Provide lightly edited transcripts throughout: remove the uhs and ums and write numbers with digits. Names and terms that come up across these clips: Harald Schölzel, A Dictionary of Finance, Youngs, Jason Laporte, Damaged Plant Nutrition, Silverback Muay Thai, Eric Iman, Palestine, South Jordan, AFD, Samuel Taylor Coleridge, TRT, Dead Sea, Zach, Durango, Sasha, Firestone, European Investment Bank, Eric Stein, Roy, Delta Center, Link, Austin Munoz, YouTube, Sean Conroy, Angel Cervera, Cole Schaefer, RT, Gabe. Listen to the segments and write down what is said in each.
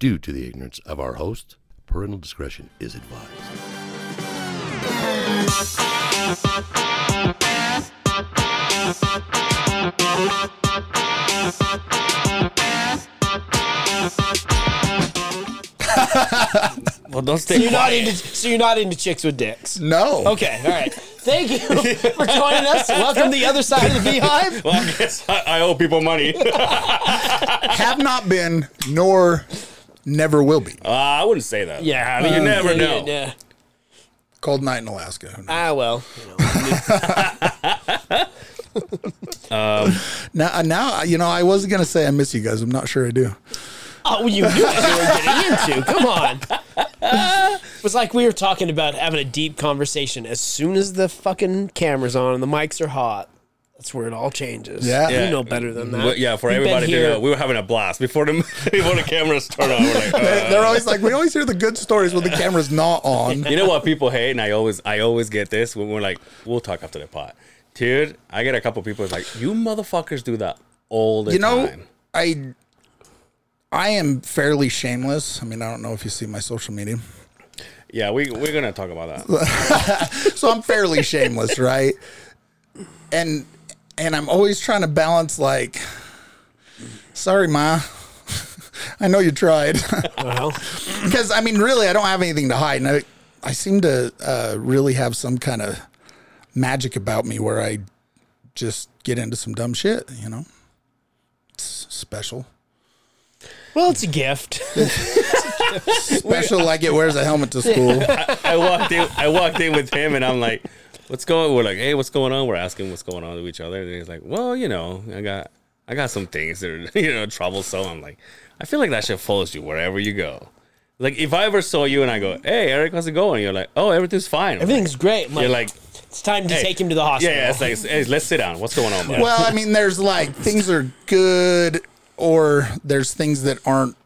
due to the ignorance of our host. Parental discretion is advised. Well, don't stay so you're not into chicks with dicks? No. Okay, all right. Thank you for joining us. Welcome to the other side of the beehive. Well, I guess I owe people money. Have not been, nor never will be. I wouldn't say that. Yeah, I mean, you never know. Yeah. Cold night in Alaska. Well. Now, you know, I was going to say I miss you guys. I'm not sure I do. Oh, you knew what you were getting into. Come on. It was like we were talking about having a deep conversation. As soon as the fucking camera's on and the mics are hot, that's where it all changes. Yeah. You know better than that. Yeah, for everybody to know, we were having a blast. Before the cameras turned on, we're like, they're always like, we always hear the good stories when the camera's not on. You know what people hate, and I always get this when we're like, we'll talk after the pot. Dude, I get a couple people who's like, you motherfuckers do that all the time. You know, I am fairly shameless. I mean, I don't know if you see my social media. Yeah, we're going to talk about that. So I'm fairly shameless, right? And I'm always trying to balance, like, sorry, Ma. I know you tried. Well. Because, I mean, really, I don't have anything to hide. And I seem to really have some kind of magic about me where I just get into some dumb shit, you know? It's special. Well, it's a gift. Special like it wears a helmet to school. I walked in with him, and I'm like, "What's going on?" We're like, "Hey, what's going on?" We're asking what's going on to each other, and he's like, "Well, you know, I got some things that are, you know, troublesome." I'm like, I feel like that shit follows you wherever you go. Like, if I ever saw you and I go, "Hey, Eric, how's it going?" You're like, "Oh, everything's fine. Everything's great." You're like, it's time to take him to the hospital. Yeah, it's like, hey, let's sit down. What's going on, bud? Well, I mean, there's like things are good. Or there's things that aren't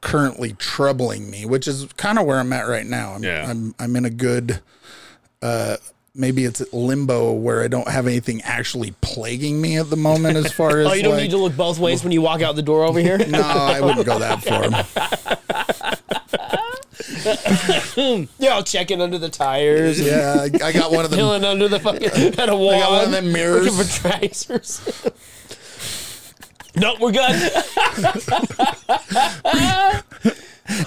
currently troubling me, which is kind of where I'm at right now. I'm in a good, maybe it's limbo where I don't have anything actually plaguing me at the moment as far as. Oh, you don't need to look both ways when you walk out the door over here? No, I wouldn't go that far. You're all checking under the tires. Yeah, I got one of them. Chilling under the fucking, at a wall. I got one of them mirrors. Looking for tracers. Nope, we're good.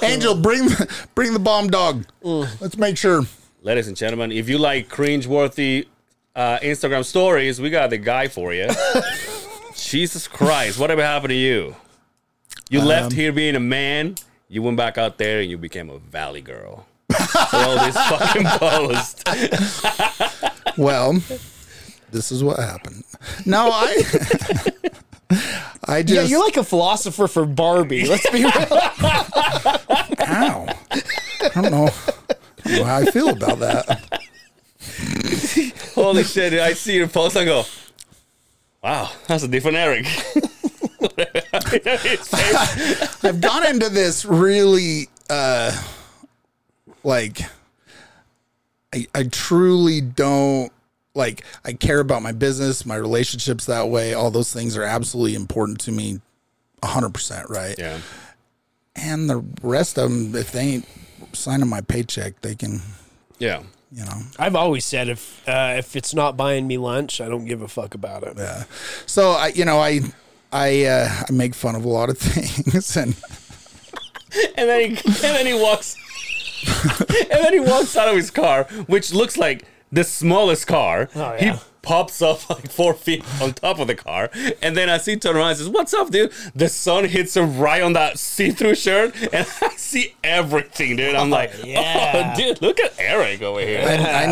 Angel, bring the bomb dog. Let's make sure. Ladies and gentlemen, if you like cringe-worthy Instagram stories, we got the guy for you. Jesus Christ, whatever happened to you? You left here being a man. You went back out there and you became a valley girl. For all this fucking post. Well, this is what happened. No, I just. Yeah, you're like a philosopher for Barbie. Let's be real. Ow. I don't know how I feel about that. Holy shit, I see your post and go, wow, that's a different Eric. I've gone into this really, I truly don't. Like, I care about my business, my relationships that way. All those things are absolutely important to me 100%, right? Yeah. And the rest of them, if they ain't signing my paycheck, they can, yeah, you know. I've always said if it's not buying me lunch, I don't give a fuck about it. Yeah. So, I make fun of a lot of things. And then he walks out of his car, which looks like the smallest car. Oh, yeah. He pops up like 4 feet on top of the car. And then I see turn around and says, what's up, dude? The sun hits him right on that see-through shirt. And I see everything, dude. I'm like, oh, dude, look at Eric over here. I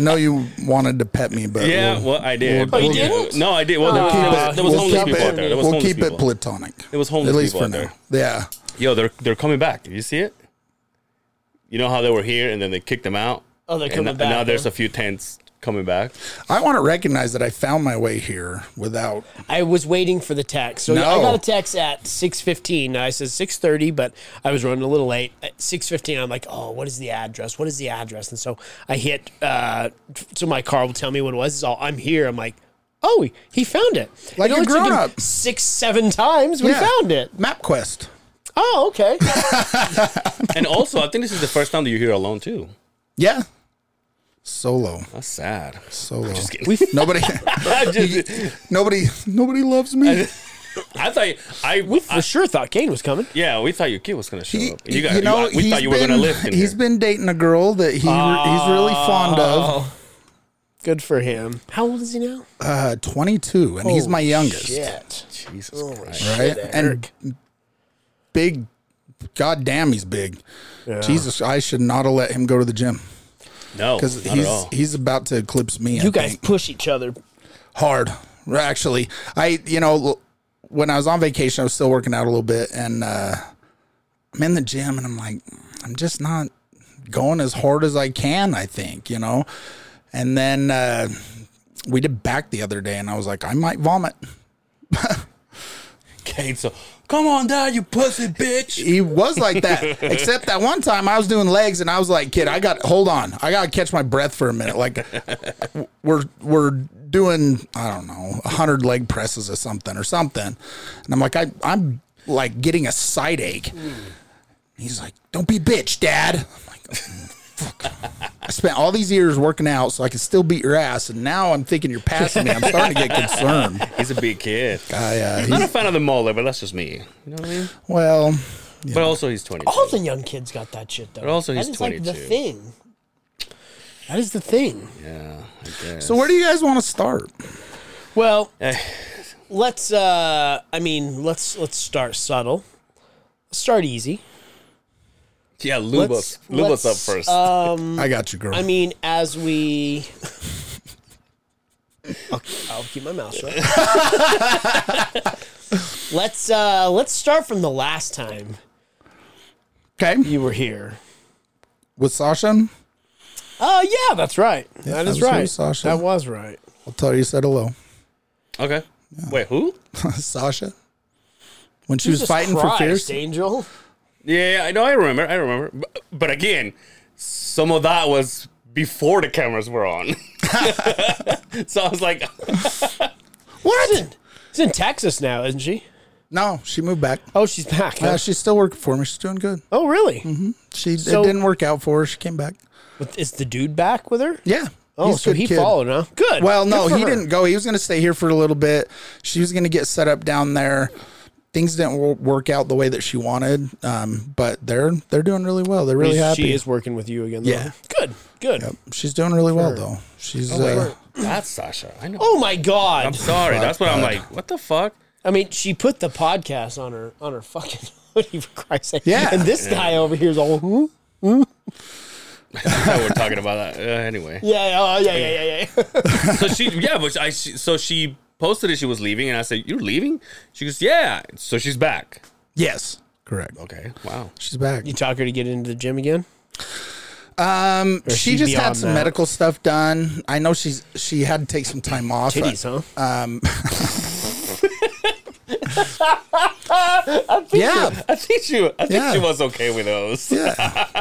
know you wanted to pet me, but. Yeah, well, I did. But you didn't? No, I did. Well, there was homeless people out there. We'll keep it platonic. It was homeless people out there. Yeah. Yo, they're coming back. Did you see it? You know how they were here and then they kicked them out? Oh, they're coming back. Now there's a few tents coming back. I want to recognize that I found my way here without. I was waiting for the text. So I got a text at 6:15. I said 6:30, but I was running a little late. At 6:15, I'm like, oh, what is the address? What is the address? And so I hit, so my car will tell me what it was. It's all, I'm here. I'm like, oh, he found it. Like a grown up. 6, 7 times we found it. MapQuest. Oh, okay. And also, I think this is the first time that you're here alone, too. Yeah. Solo. That's sad. Solo. Just kidding. Nobody loves me. We for sure thought Kane was coming. Yeah, we thought your kid was going to show up. We thought you were going to live in He's here. Been dating a girl that he's really fond of. Good for him. How old is he now? 22, and he's my youngest. Shit. Jesus Christ. Right? Shit, Eric. And big. God damn, he's big. Yeah. Jesus, I should not have let him go to the gym. No, because he's about to eclipse me. I think you guys push each other hard. Actually, when I was on vacation, I was still working out a little bit, and I'm in the gym, and I'm like, I'm just not going as hard as I can. I think, And then we did back the other day, and I was like, I might vomit. Okay, so. Come on down, you pussy bitch. He was like that. Except that one time I was doing legs and I was like, kid, I got to catch my breath for a minute. Like we're doing, I don't know, 100 leg presses or something. And I'm like, I'm like getting a side ache. He's like, don't be a bitch, dad. I'm like, fuck. I spent all these years working out so I could still beat your ass, and now I'm thinking you're passing me. I'm starting to get concerned. He's a big kid. He's not a fan of the mole, but that's just me. You know what I mean? Well, yeah. But also he's 22. All the young kids got that shit, though. But also he's 22. That is like the thing. That is the thing. Yeah, I guess. So where do you guys want to start? Well, let's start subtle. Start easy. Yeah, lube us up first. I got you, girl. I mean, as we... I'll keep my mouth shut. Let's start from the last time. Okay. You were here. With Sasha? Yeah, that's right. Yeah, that is right. You, Sasha. That was right. I'll tell you said hello. Okay. Yeah. Wait, who? Sasha. When she was fighting for Fierce. Angel. Yeah, I know. I remember. But again, some of that was before the cameras were on. So I was like, "What?" She's in Texas now, isn't she? No, she moved back. Oh, she's back. Huh? She's still working for me. She's doing good. Oh, really? Mm-hmm. It didn't work out for her. She came back. Is the dude back with her? Yeah. Oh, so he followed, huh? Good. Well, no, he didn't go. He was going to stay here for a little bit. She was going to get set up down there. Things didn't work out the way that she wanted, but they're doing really well. They're really happy. She is working with you again, though. Yeah. Good. Yep. She's doing really well, though. She's that's Sasha. I know. Oh my God! I'm sorry. That's what I'm like. What the fuck? I mean, she put the podcast on her fucking hoodie, for Christ's sake. Yeah. And this guy over here is all. We're talking about that anyway. Yeah. Oh yeah. So she she posted it, she was leaving, and I said, "You're leaving?" She goes, "Yeah." So she's back. Yes, correct. Okay, wow, she's back. You talk her to get into the gym again? She just had some medical stuff done. I know she had to take some time off. Titties, huh? I think she was okay with those. Yeah.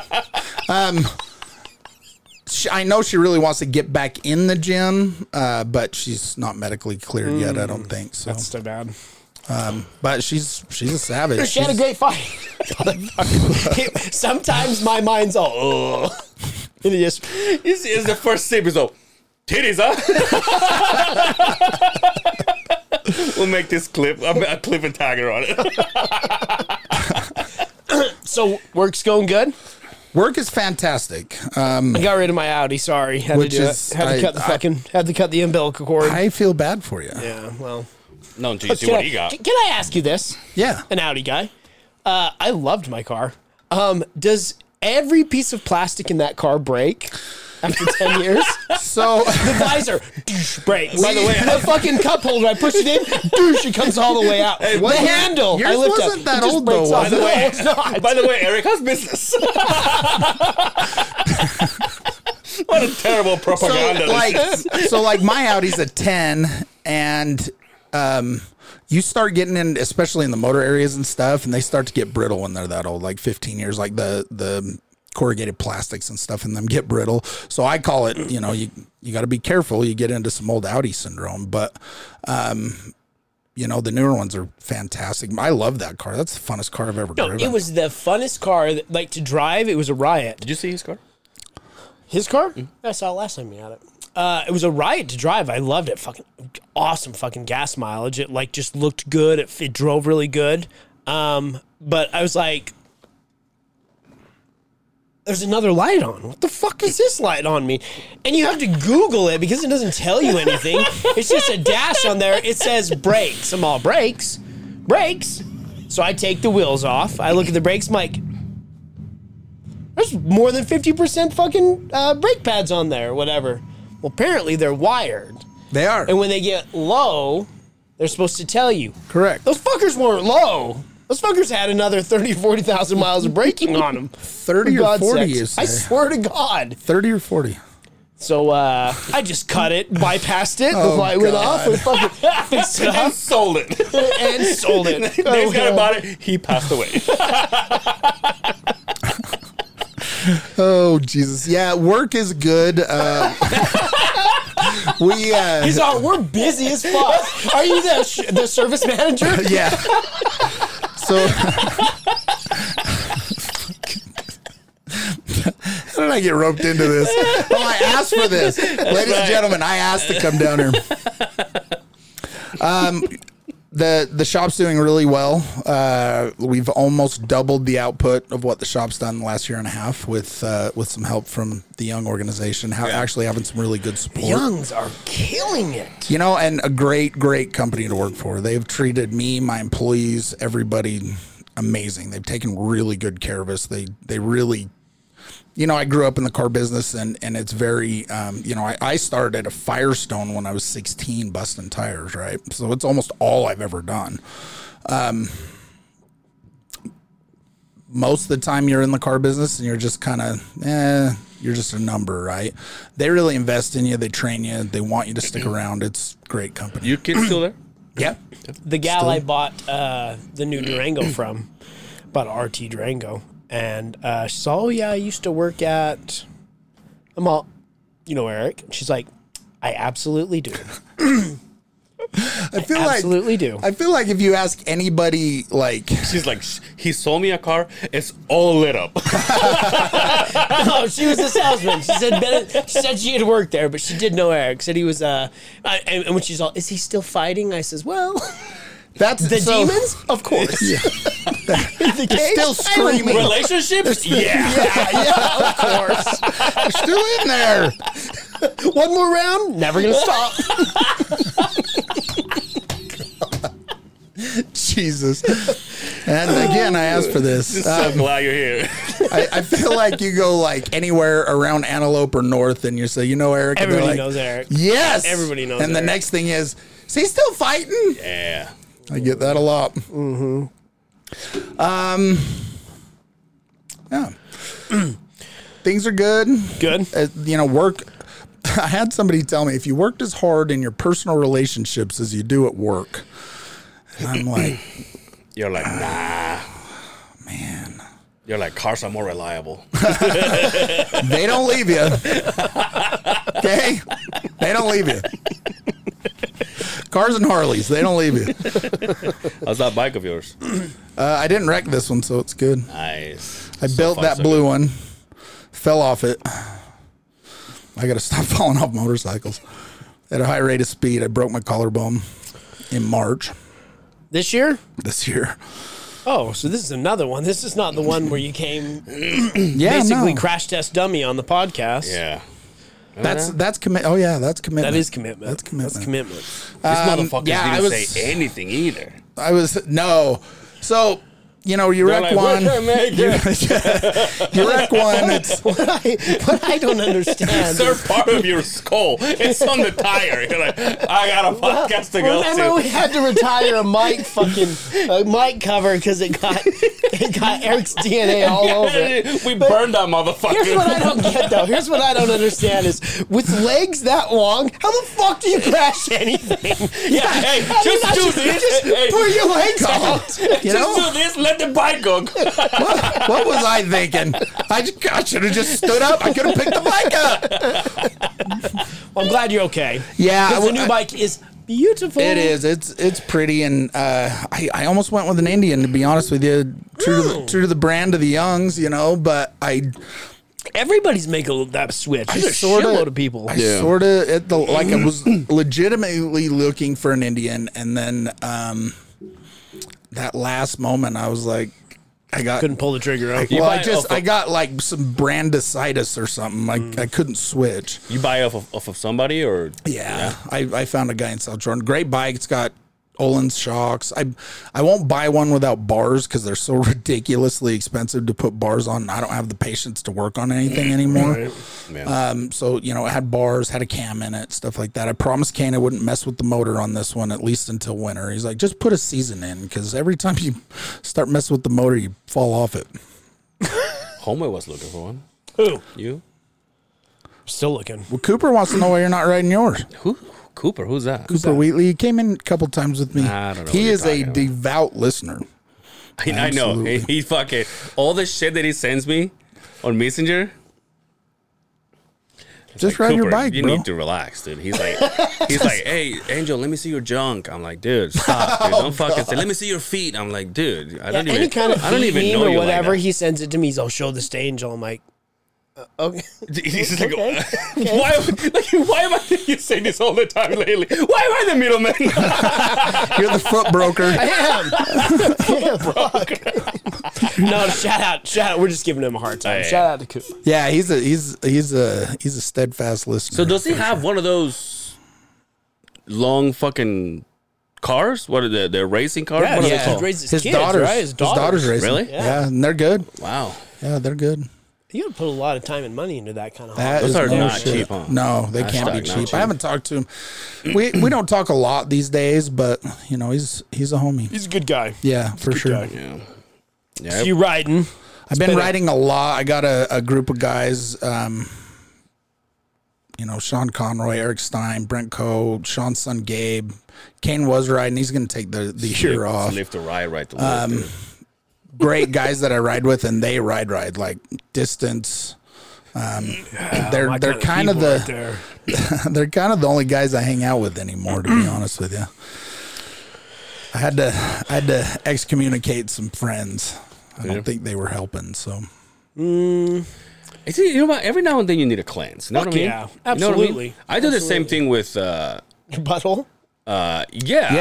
I know she really wants to get back in the gym, but she's not medically cleared yet, I don't think. So. That's too bad. But she's a savage. She had a great fight. Sometimes my mind's all, and it just is the first sip is all, titties, huh? We'll make this clip. I'll clip and tag her on it. So work's going good? Work is fantastic. I got rid of my Audi. Sorry, had to cut the umbilical cord. I feel bad for you. Yeah, well, no. Until you see what he got. Can I ask you this? Yeah, an Audi guy. I loved my car. Does every piece of plastic in that car break after 10 years? So the visor breaks. By the way, the fucking cup holder, I push it in, it comes all the way out. Hey, the handle, I lift up. It wasn't that old, though. By the way, Eric, how's business? What a terrible propaganda. So my Audi's a 10, and you start getting in, especially in the motor areas and stuff, and they start to get brittle when they're that old, like 15 years, like the corrugated plastics and stuff in them get brittle. So I call it, you got to be careful. You get into some old Audi syndrome, but You know, the newer ones are fantastic. I love that car. That's the funnest car I've ever driven. It was the funnest car, like, to drive. It was a riot. Did you see his car? His car? Mm-hmm. I saw it last time you had it. It was a riot to drive. I loved it. Fucking awesome fucking gas mileage. It, like, just looked good. It drove really good. But I was like, there's another light on. What the fuck is this light on me? And you have to Google it because it doesn't tell you anything. It's just a dash on there. It says brakes. I'm all, brakes? Brakes? So I take the wheels off. I look at the brakes. I'm like, there's more than 50% fucking brake pads on there or whatever. Well, apparently they're wired. They are. And when they get low, they're supposed to tell you. Correct. Those fuckers weren't low. Those fuckers had another 30,000 or 40,000 miles of braking on them. 30 or 40 is there. I swear to God. 30 or 40. So I just cut it, bypassed it, the light went off, and fucking fixed it up. And sold it. And sold it. Next guy bought it, he passed away. Oh, Jesus. Yeah, work is good. He's all, we're busy as fuck. Are you the service manager? Yeah. So, how did I get roped into this? Oh, I asked for this. Ladies and gentlemen, I asked to come down here. The shop's doing really well. We've almost doubled the output of what the shop's done the last year and a half with some help from the Young organization. Actually having some really good support. Youngs are killing it. You know, and a great company to work for. They've treated me, my employees, everybody amazing. They've taken really good care of us. They really, you know, I grew up in the car business and it's very, you know, I started at a Firestone when I was 16 busting tires, right? So it's almost all I've ever done. Most of the time you're in the car business and you're just kind of, you're just a number, right? They really invest in you. They train you. They want you to stick around. It's great company. Your kid's still there? Yeah. The gal still. I bought the new Durango from, bought an RT Durango. And she said, oh, yeah, I used to work at, I'm all, you know, Eric. And she's like, I absolutely do. I absolutely do. I feel like if you ask anybody, like. She's like, he sold me a car. It's all lit up. No, she was a salesman. She said she had worked there, but she did know Eric. Said he was, and when she's all, is he still fighting? I says, well. That's demons? Of course. Yeah. The case? Still screaming. Relationships? Yeah, of course. They're still in there. One more round? Never going to stop. Jesus. And again, I asked for this. So glad you're here. I feel like you go like anywhere around Antelope or North and you say, you know Eric? Everybody knows Eric. Yes. Everybody knows Eric. And the next thing is he still fighting? Yeah. I get that a lot. Mm-hmm. Yeah. Things are good. Good. You know, work. I had somebody tell me, if you worked as hard in your personal relationships as you do at work, and I'm like. You're like, nah. Man. You're like, cars are more reliable. They don't leave you. Okay? They don't leave you. Cars and Harleys, they don't leave you. How's that bike of yours? I didn't wreck this one, so it's good. Nice. I built that blue one, fell off it. I got to stop falling off motorcycles. At a high rate of speed, I broke my collarbone in March. This year? This year. Oh, so this is another one. This is not the one where you came crash test dummy on the podcast. Yeah. That's commitment. Oh yeah, that's commitment. That is commitment. This motherfucker didn't say anything either. So you know, you wreck one. You wreck one. It's what I don't understand. It's part of your skull. It's on the tire. You're like, I got a podcast to go to. Remember, we had to retire a mic cover because it got Eric's DNA all over it. We burned that motherfucker. Here's what I don't get though. Here's what I don't understand is with legs that long, how the fuck do you crash anything? Just do this. Just put your legs out. Just do this. The bike go. What was I thinking? I should have just stood up. I could have picked the bike up. Well, I'm glad you're okay. Yeah. The new bike is beautiful. It is. It's pretty, and I almost went with an Indian, to be honest with you. True to the brand of the Youngs, you know. But everybody's making that switch. There's a shitload of people. I was legitimately looking for an Indian, and then that last moment, I was like, couldn't pull the trigger out. I got like some brandicitis or something. I couldn't switch. You buy off of somebody or? Yeah. I found a guy in South Jordan. Great bike. It's got Olin's shocks. I won't buy one without bars because they're so ridiculously expensive to put bars on. I don't have the patience to work on anything anymore. Right. Yeah. So, you know, it had bars, had a cam in it, stuff like that. I promised Kane I wouldn't mess with the motor on this one, at least until winter. He's like, just put a season in because every time you start messing with the motor, you fall off it. Homer was looking for one. Who? You? Still looking. Well, Cooper wants to know why you're not riding yours. Who? Cooper, who's that? Cooper Wheatley. He came in a couple times with me. I don't know. He is a devout listener. I know. He fucking all the shit that he sends me on Messenger. Just like, ride your bike, bro. You need to relax, dude. He's like, hey, Angel, let me see your junk. I'm like, dude, stop, dude. Don't fucking say. Let me see your feet. I'm like, dude, I don't even know or whatever. Like, he sends it to me. He's like, show this to Angel. I'm like, okay. He's like, okay. Why am I you say this all the time lately? Why am I the middleman? You're the foot broker. I am. Foot broker. No, shout out. We're just giving him a hard time. Shout out to Cooper. Yeah, he's a steadfast listener. So does he have one of those long fucking cars? What are the racing cars? Yeah, what are they called? His daughter's racing. Really? Yeah, and they're good. Wow. Yeah, they're good. You gotta put a lot of time and money into that kind of hobby. Those are not cheap, huh? No, they can't be cheap. I haven't talked to him. We don't talk a lot these days, but you know he's a homie. He's a good guy. Yeah, for sure. Yeah. So you riding? I've been riding a lot. I got a group of guys. You know, Sean Conroy, Eric Stein, Brent Coe, Sean's son Gabe. Kane was riding. He's gonna take the year off. Live to ride, right to live. Great guys that I ride with, and they ride like distance. They're kind of the right they're kind of the only guys I hang out with anymore, to be honest with you. I had to excommunicate some friends. I don't think they were helping. So you know what? Every now and then you need a cleanse. You know what I mean? Yeah, absolutely. You know what I mean? I do the same thing with your butthole. Yeah,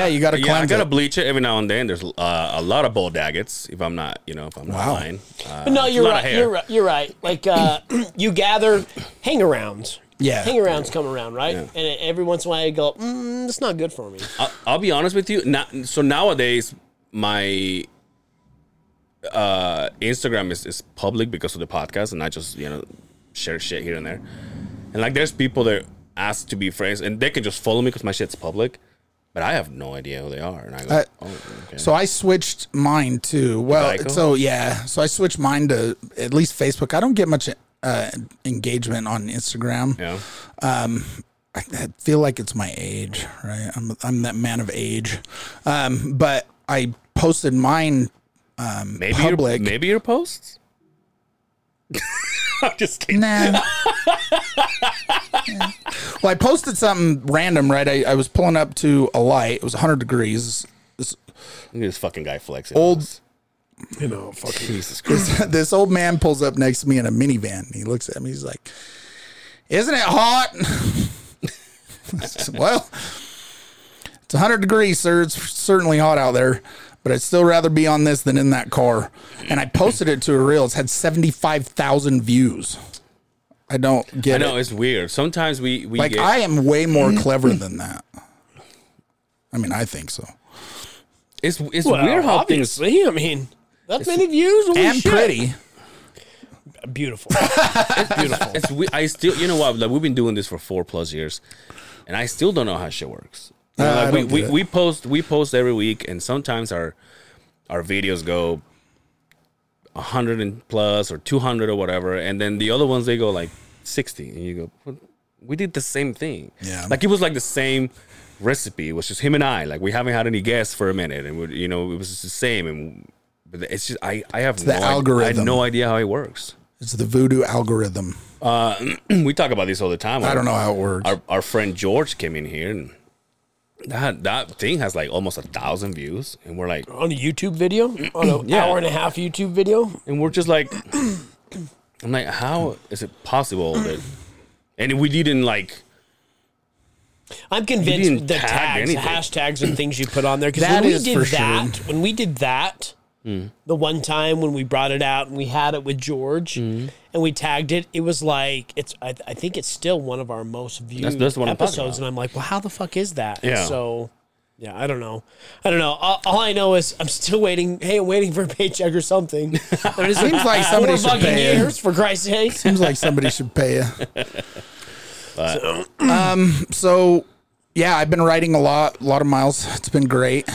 you gotta cleanse. I gotta bleach it every now and then. There's a lot of bald daggets if I'm not lying. But no, you're right. Like you gather hangarounds. Yeah, hangarounds come around, right? Yeah. And every once in a while, you go, "That's not good for me." I'll be honest with you. So nowadays, my Instagram is public because of the podcast, and I just share shit here and there. And like, there's people that ask to be friends, and they can just follow me because my shit's public. But I have no idea who they are, and I go, okay. So I switched mine too. Well, so I switched mine to at least Facebook. I don't get much engagement on Instagram. Yeah, I feel like it's my age, right? I'm that man of age. But I posted mine public. Maybe your posts. I'm just kidding. Nah. Well, I posted something random, right? I was pulling up to a light. It was 100 degrees. Look at this fucking guy flexing. Fucking Jesus Christ. This old man pulls up next to me in a minivan. And he looks at me. He's like, "Isn't it hot?" I said, "Well, it's 100 degrees, sir. It's certainly hot out there. But I'd still rather be on this than in that car." And I posted it to a reel. It's had 75,000 views. I don't get it. I know, it's weird. Sometimes we like, I am way more clever than that. I mean, I think so. It's weird how things... I mean, that many views? And shit. Pretty. Beautiful. It's beautiful. I still... You know what? Like, we've been doing this for 4+ years, and I still don't know how shit works. You know, like we post every week, and sometimes our videos go 100 and plus or 200 or whatever, and then the other ones they go like 60, and you go, well, we did the same thing. Yeah, like it was like the same recipe. It was just him and I. Like we haven't had any guests for a minute, and it was just the same. And but it's just I have no idea how it works. It's the voodoo algorithm. We talk about this all the time. I don't know how it works. Our friend George came in here and. That thing has like almost 1,000 views, and we're like on a YouTube video, on an hour and a half YouTube video, and we're just like, I'm like, how is it possible that? And we didn't like. I'm convinced the hashtags, and things you put on there, because when we did that, the one time when we brought it out and we had it with George and we tagged it, it was like it's. I think it's still one of our most viewed episodes, and I'm like, well, how the fuck is that? Yeah. And so, yeah, I don't know. All I know is I'm still waiting. Hey, I'm waiting for a paycheck or something. Seems like somebody should pay you. For Christ's sake. Seems like somebody should pay you. But. So yeah, I've been riding a lot of miles. It's been great.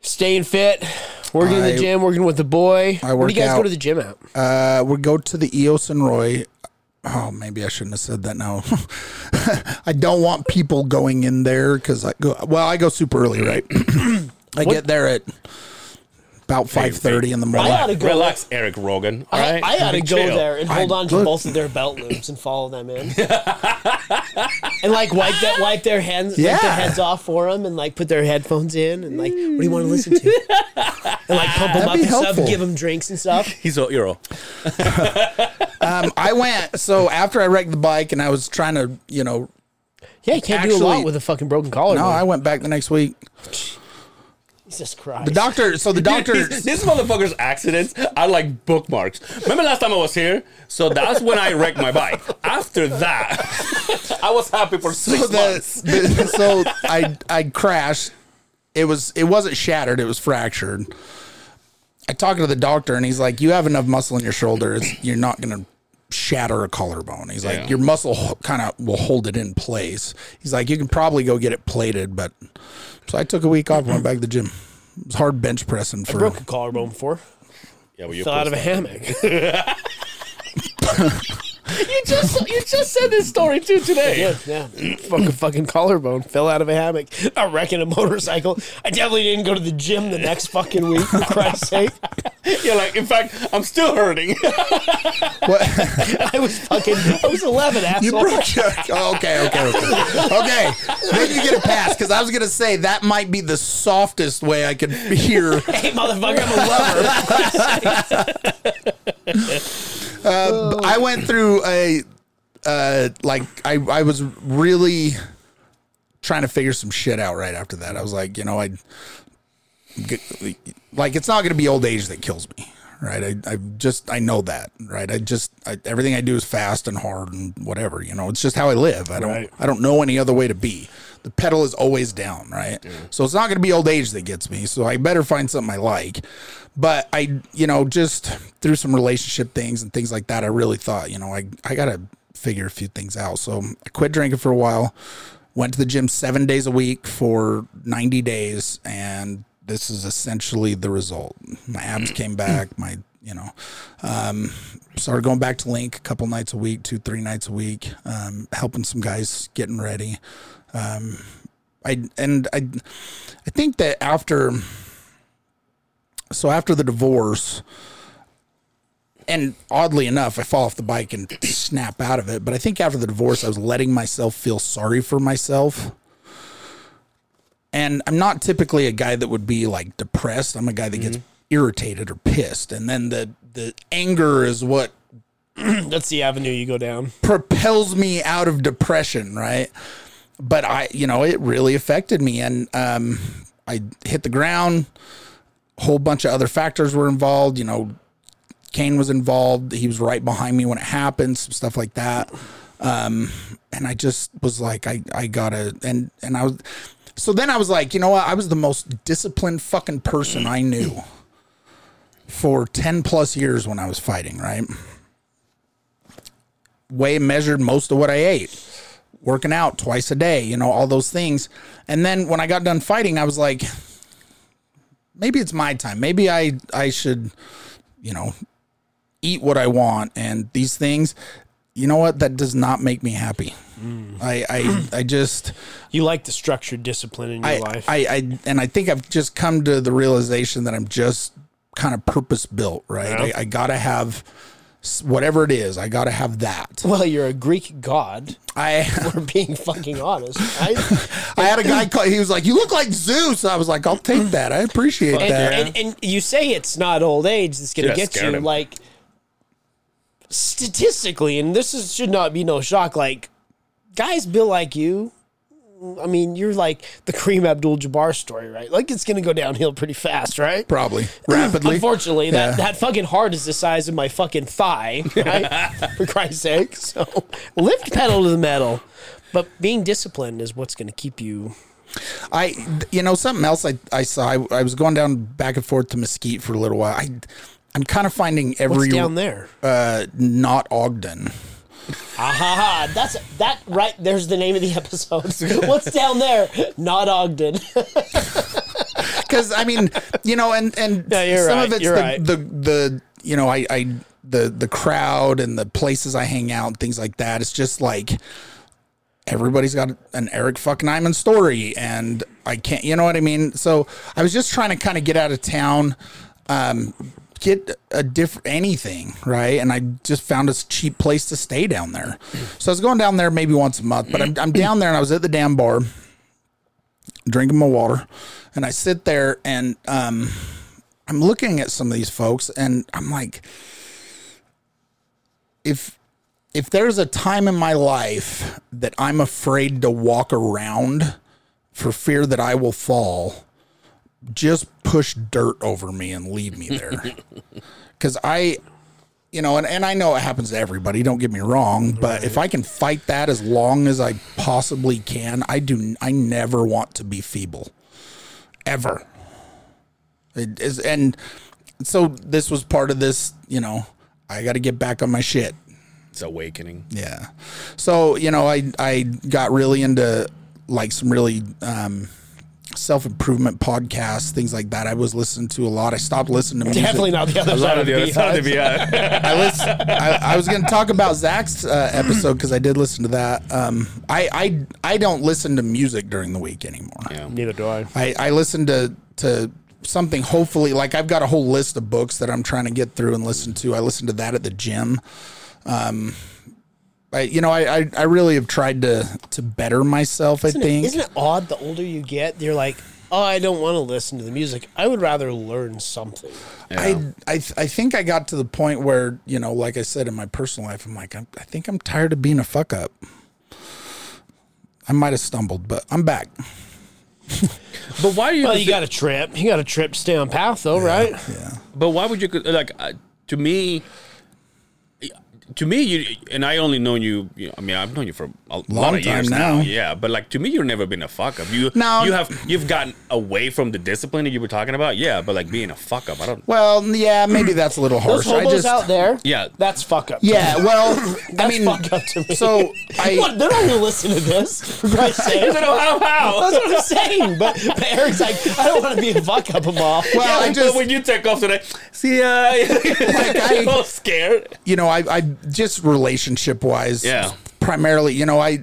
Staying fit, working in the gym, working with the boy. Where do you guys go to the gym at? We go to the EOS and Roy. Oh, maybe I shouldn't have said that now. I don't want people going in there because I go super early, right? I get there at about 5:30 in the morning. I ought to go. Relax, Eric Rogan. All right? I ought to go there and hold on to both of their belt loops and follow them in, and like wipe their hands, wipe their heads off for them, and like put their headphones in, and like, what do you want to listen to? And like pump them up and stuff, give them drinks and stuff. He's a hero. I went after I wrecked the bike, and I was trying to, you can't do a lot with a fucking broken collar. No, man. I went back the next week. Jesus Christ. The doctor. This motherfucker's accidents are like bookmarks. Remember last time I was here? So that's when I wrecked my bike. After that, I was happy for 6 months. So I crashed. It wasn't shattered. It was fractured. I talked to the doctor, and he's like, you have enough muscle in your shoulder. You're not going to shatter a collarbone. He's like, your muscle kind of will hold it in place. He's like, you can probably go get it plated, but... So I took a week off, went back to the gym. It was hard bench pressing. I broke a collarbone before. Yeah, well, you fell out of a hammock. you just said this story too today. Yeah. fucking collarbone. Fell out of a hammock. I wrecking a motorcycle. I definitely didn't go to the gym the next fucking week. For Christ's sake. You're like, in fact, I'm still hurting. What? I was 11, asshole. You broke your... Okay. Then you get a pass, because I was going to say that might be the softest way I could hear. Hey, motherfucker, I'm a lover. I went through I was really trying to figure some shit out right after that. I was like, it's not going to be old age that kills me, right? I know that, right? Everything I do is fast and hard and whatever, it's just how I live. I don't know any other way to be. The pedal is always down, right? Yeah. So it's not going to be old age that gets me. So I better find something I like. But I just through some relationship things and things like that, I really thought, I got to figure a few things out. So I quit drinking for a while, went to the gym 7 days a week for 90 days. And this is essentially the result. My abs came back, started going back to Link a couple nights a week, 2-3 nights a week, helping some guys getting ready. I think that after the divorce, and oddly enough, I fall off the bike and snap out of it. But I think after the divorce, I was letting myself feel sorry for myself. And I'm not typically a guy that would be like depressed. I'm a guy that gets irritated or pissed. And then the anger is what that's the avenue you go down, propels me out of depression. Right. But it really affected me, and I hit the ground. A whole bunch of other factors were involved. Kane was involved. He was right behind me when it happened, some stuff like that. And I just was like, I gotta, and I was, so then I was like, you know what? I was the most disciplined fucking person I knew for 10 plus years when I was fighting, right? Way measured most of what I ate. Working out twice a day, all those things. And then when I got done fighting, I was like, maybe it's my time. Maybe I should, eat what I want and these things. You know what? That does not make me happy. Mm. I just... You like the structured discipline in your life. And I think I've just come to the realization that I'm just kind of purpose-built, right? Yeah. I got to have... whatever it is, I got to have that. Well, you're a Greek god. We're being fucking honest, right? I had a guy call, he was like, "You look like Zeus." I was like, "I'll take that. I appreciate that." And you say it's not old age that's going to get you. Him. Like, statistically, and this is, should not be no shock, like, guys built like you, I mean, you're like the Kareem Abdul-Jabbar story, right? Like, it's going to go downhill pretty fast, right? Probably. Rapidly. Unfortunately, that fucking heart is the size of my fucking thigh, right? For Christ's sake. So, lift pedal to the metal. But being disciplined is what's going to keep you... something else I saw, I was going down back and forth to Mesquite for a little while. I'm kind of finding every... What's down there? Not Ogden. Aha! That's that right. There's the name of the episode. What's down there? Not Ogden. Because I mean, and no, some right, of it's the the crowd and the places I hang out and things like that. It's just like everybody's got an Eric fucking Iman story, and I can't. You know what I mean? So I was just trying to kind of get out of town. Get a different anything, right? And I just found a cheap place to stay down there. So I was going down there maybe once a month, but I'm down there and I was at the damn bar drinking my water, and I sit there and I'm looking at some of these folks and I'm like, if there's a time in my life that I'm afraid to walk around for fear that I will fall, just push dirt over me and leave me there. Because I, and I know it happens to everybody, don't get me wrong, but right. If I can fight that as long as I possibly can, I never want to be feeble. Ever. It is, and so this was part of this, I got to get back on my shit. It's awakening. Yeah. So, I got really into like some really, self-improvement podcasts, things like that. I was listening to a lot. I stopped listening to music. Definitely not the other side of the Beehive. I was going to talk about Zach's episode because I did listen to that. I don't listen to music during the week anymore. Yeah. Neither do I. I listen to something, hopefully. Like, I've got a whole list of books that I'm trying to get through and listen to. I listen to that at the gym. I really have tried to better myself, I think. Isn't it odd the older you get, you're like, oh, I don't want to listen to the music. I would rather learn something. Yeah. I think I got to the point where, like I said, in my personal life, I'm like, I think I'm tired of being a fuck up. I might have stumbled, but I'm back. But why do you... Well, you got a trip. You got a trip to stay on path, though, yeah, right? Yeah. But why would you... Like, to me, you, and I only known you, I've known you for a lot of years now. Yeah, but like to me, you've never been a fuck up. You've gotten away from the discipline that you were talking about. Yeah, but like being a fuck up, I don't. Well, yeah, maybe that's a little harsh. Those hobos out there, yeah, that's fuck up. Yeah, well, fuck up to me. So they're not gonna listen to this. For Christ's sake, I don't know how. That's what I'm saying. But Eric's like, I don't want to be a fuck up, Amal. Well, yeah, but when you take off today, see, I'm all scared. I just relationship wise, yeah. Primarily, I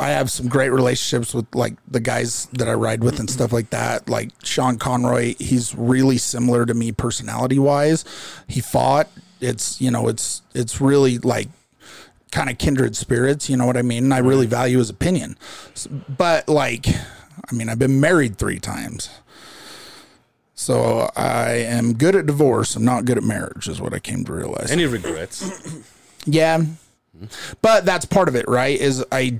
have some great relationships with like the guys that I ride with and stuff like that. Like Sean Conroy, he's really similar to me personality wise. He fought. It's it's really like kind of kindred spirits. You know what I mean? And I really value his opinion. But like, I've been married 3 times. So I am good at divorce. I'm not good at marriage is what I came to realize. Any regrets? Yeah. But that's part of it, right? Is I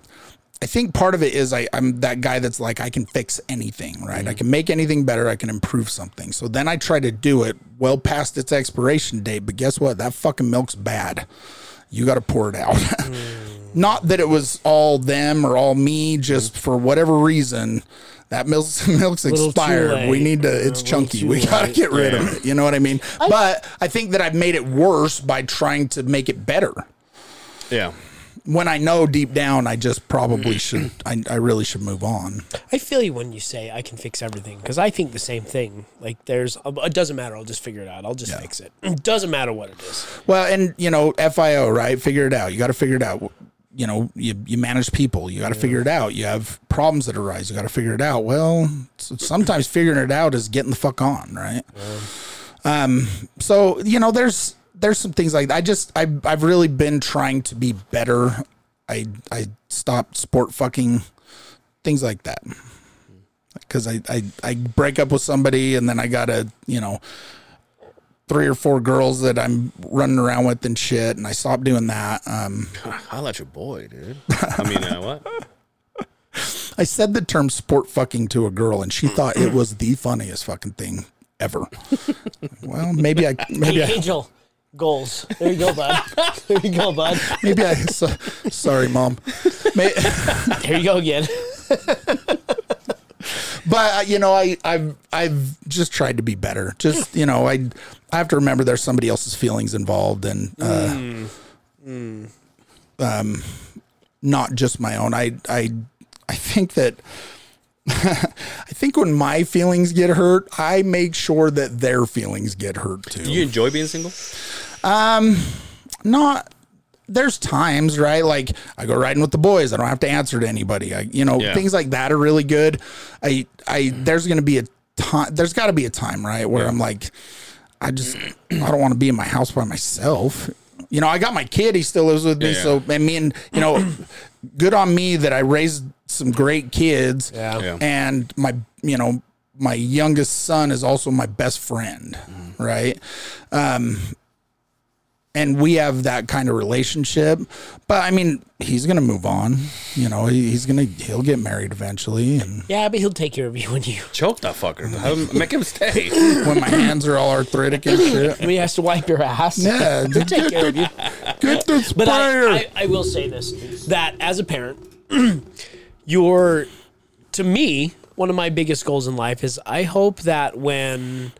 think part of it is I'm that guy that's like, I can fix anything, right? Mm-hmm. I can make anything better. I can improve something. So then I try to do it well past its expiration date. But guess what? That fucking milk's bad. You got to pour it out. Not that it was all them or all me, just for whatever reason. That milk's expired. We need to, it's chunky. We got to get rid of it. You know what I mean? But I think that I've made it worse by trying to make it better. Yeah. When I know deep down, I just probably should, I really should move on. I feel you when you say I can fix everything, because I think the same thing. Like it doesn't matter. I'll just figure it out. I'll just fix it. It doesn't matter what it is. Well, and FIO, right? Figure it out. You got to figure it out. You manage people. You got to figure it out. You have problems that arise. You got to figure it out. Well, sometimes figuring it out is getting the fuck on, right? So there's there's some things like that. I've really been trying to be better. I stopped sport fucking, things like that. Because I break up with somebody and then I got to, 3 or 4 girls that I'm running around with and shit. And I stopped doing that. Holla at your boy, dude. What? I said the term sport fucking to a girl and she thought it was the funniest fucking thing ever. Well, maybe goals. There you go, bud. Maybe sorry, mom. There you go again. But I've just tried to be better. I have to remember there's somebody else's feelings involved and not just my own. I think that when my feelings get hurt, I make sure that their feelings get hurt too. Do you enjoy being single? Not. There's times, right? Like I go riding with the boys. I don't have to answer to anybody. Things like that are really good. There's going to be a time. There's got to be a time, right, where I'm like, I don't want to be in my house by myself. I got my kid. He still lives with me. Yeah. So good on me that I raised some great kids. Yeah. Yeah. And my youngest son is also my best friend. Mm. Right. And we have that kind of relationship, but he's going to move on. He'll get married eventually. And yeah, but he'll take care of you when you choke that fucker. Make him stay. When my hands are all arthritic and shit. When he has to wipe your ass. Yeah. He'll take care of you. Get this but fire. I will say this, that as a parent, to me, one of my biggest goals in life is I hope that when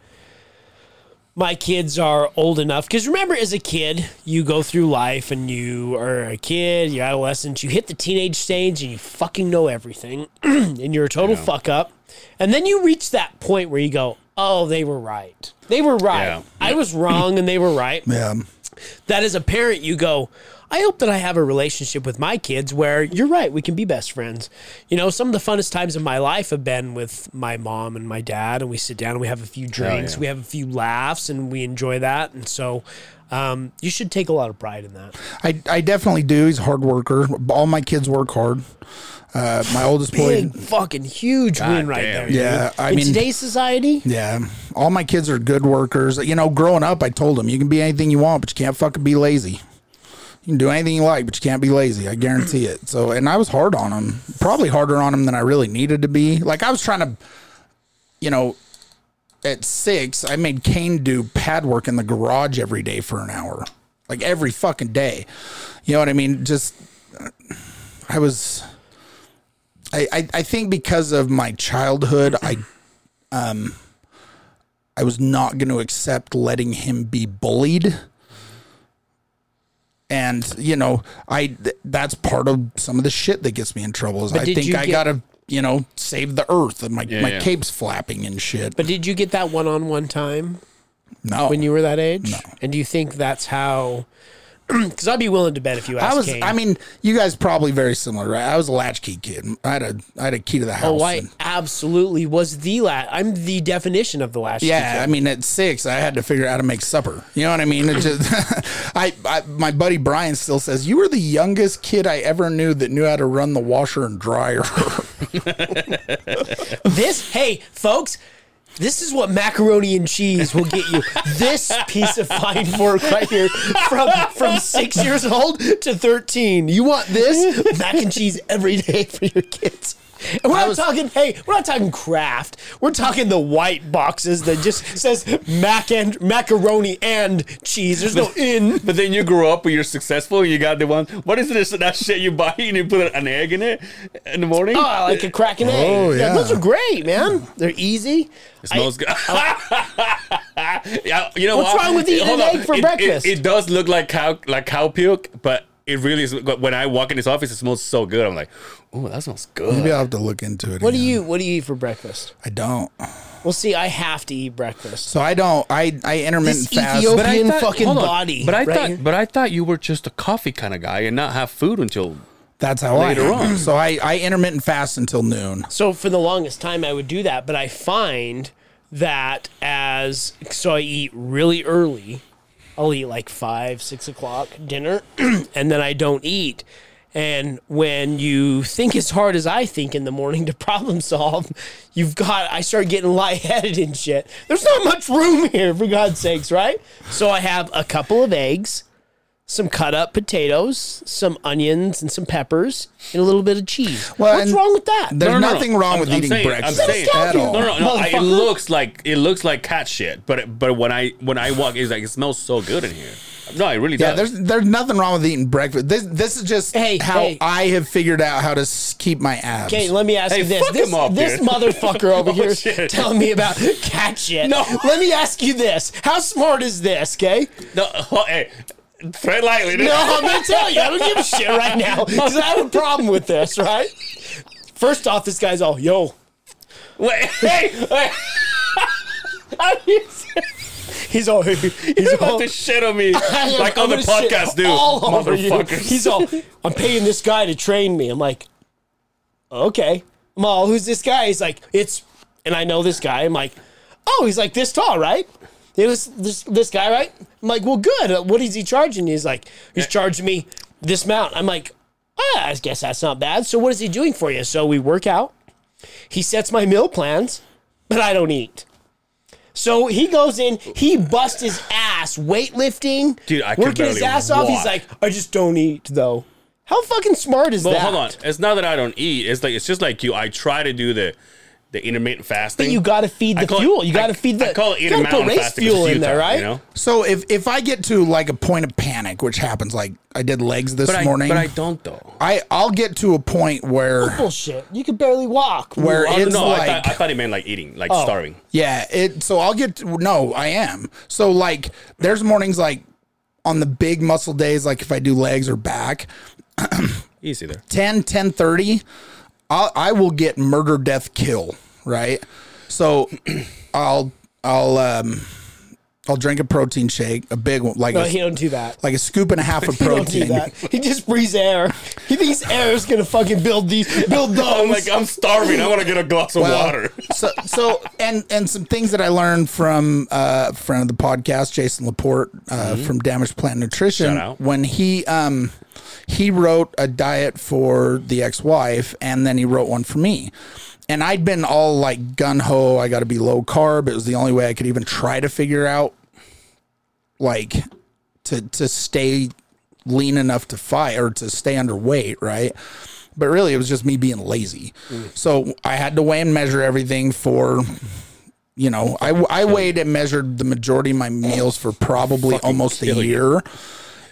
my kids are old enough, because remember, as a kid, you go through life and you are a kid, you're adolescent, you hit the teenage stage and you fucking know everything and you're a total fuck up. And then you reach that point where you go, oh, they were right. They were right. Yeah. I was wrong and they were right. Yeah. That as a parent, you go, I hope that I have a relationship with my kids where you're right, we can be best friends. Some of the funnest times of my life have been with my mom and my dad, and we sit down and we have a few drinks, we have a few laughs, and we enjoy that. And so you should take a lot of pride in that. I definitely do. He's a hard worker. All my kids work hard. My oldest boy, fucking huge win right there. Yeah, in today's society. Yeah, all my kids are good workers. Growing up, I told them you can be anything you want, but you can't fucking be lazy. You can do anything you like, but you can't be lazy. I guarantee it. So, and I was hard on him, probably harder on him than I really needed to be. Like I was trying to, at 6, I made Kane do pad work in the garage every day for an hour, like every fucking day. You know what I mean? Just, I think because of my childhood, I was not going to accept letting him be bullied. And that's part of some of the shit that gets me in trouble. Is gotta save the earth, and my cape's flapping and shit. But did you get that one-on-one time? No, when you were that age. No. And do you think that's how? Because I'd be willing to bet if you asked. Kane. You guys probably very similar, right? I was a latchkey kid. I had a key to the house. Oh, I absolutely was the I'm the definition of the latchkey. Yeah, kid. At 6, I had to figure out how to make supper. You know what I mean? It just, my buddy Brian still says you were the youngest kid I ever knew that knew how to run the washer and dryer. Hey, folks. This is what macaroni and cheese will get you. This piece of fine work right here from 6 years old to 13. You want this? Mac and cheese every day for your kids. And we're not talking craft. We're talking the white boxes that just says macaroni and cheese. There's no in. But then you grow up and you're successful and you got the one. What is this? That shit you buy and you put an egg in it in the morning? Oh, I like a cracking egg. Oh, yeah. Those are great, man. They're easy. It smells good. What's wrong with eating an egg for breakfast? It does look like cow puke, but it really is. When I walk in his office, it smells so good. I'm like, oh, that smells good. Maybe I'll have to look into it. What do you eat for breakfast? I don't. Well, see, I have to eat breakfast. So I don't. I intermittent fast. Ethiopian fucking body. But I thought you were just a coffee kind of guy and not have food until that's how later on. So I intermittent fast until noon. So for the longest time, I would do that. But I find that I eat really early. I'll eat like 5, 6 o'clock dinner, and then I don't eat. And when you think as hard as I think in the morning to problem solve, I start getting lightheaded and shit. There's not much room here, for God's sakes, right? So I have a couple of eggs, some cut up potatoes, some onions and some peppers, and a little bit of cheese. Well, what's wrong with that? There's nothing wrong with eating breakfast at all. No. It looks like cat shit, but when I walk, it's like it smells so good in here. No, it really does. Yeah, there's nothing wrong with eating breakfast. This is just how I have figured out how to keep my abs. Okay, let me ask you this. This motherfucker over here shit. Telling me about cat shit. No. Let me ask you this. How smart is this, okay? No, tread lightly. No, I'm going to tell you. I don't give a shit right now because I have a problem with this, right? First off, this guy's all, yo. Wait. I'm using He's all about to shit on me like other podcasts do. Motherfuckers. He's all, I'm paying this guy to train me. I'm like, okay. I'm all, who's this guy? He's like, and I know this guy. I'm like, oh, he's like this tall, right? It was this guy, right? I'm like, well, good. What is he charging? He's like, he's charging me this amount. I'm like, I guess that's not bad. So what is he doing for you? So we work out. He sets my meal plans, but I don't eat. So he goes in, he busts his ass weightlifting, dude, working his ass off. He's like, I just don't eat, though. How fucking smart is that? Hold on. It's not that I don't eat. It's just like you. I try to do the intermittent fasting. But you got to feed the fuel. You got to feed the... I call it intermittent fasting. Fuel in there, right? You know? So if I get to like a point of panic, which happens, like I did legs this morning. But I don't, though. I'll get to a point where... Oh, bullshit. You can barely walk. Where it's like... I thought it meant like eating, like starving. Yeah. So I'll get... No, I am. So like there's mornings like on the big muscle days, like if I do legs or back. Easy there. 10:30... I will get murder, death, kill, right? So I'll drink a protein shake, a big one. Like he don't do that. Like a scoop and a half of protein. He don't do that. He just breathes air. He thinks air is gonna fucking build those. I'm like, I'm starving. I want to get a glass of water. So and some things that I learned from a friend of the podcast, Jason Laporte, from Damaged Plant Nutrition. Shout out. When he wrote a diet for the ex-wife, and then he wrote one for me. And I'd been all like gung-ho, I got to be low carb. It was the only way I could even try to figure out like to stay lean enough to fight or to stay underweight, right? But really it was just me being lazy. So I had to weigh and measure everything for... You know, I weighed and measured the majority of my meals for probably almost a year.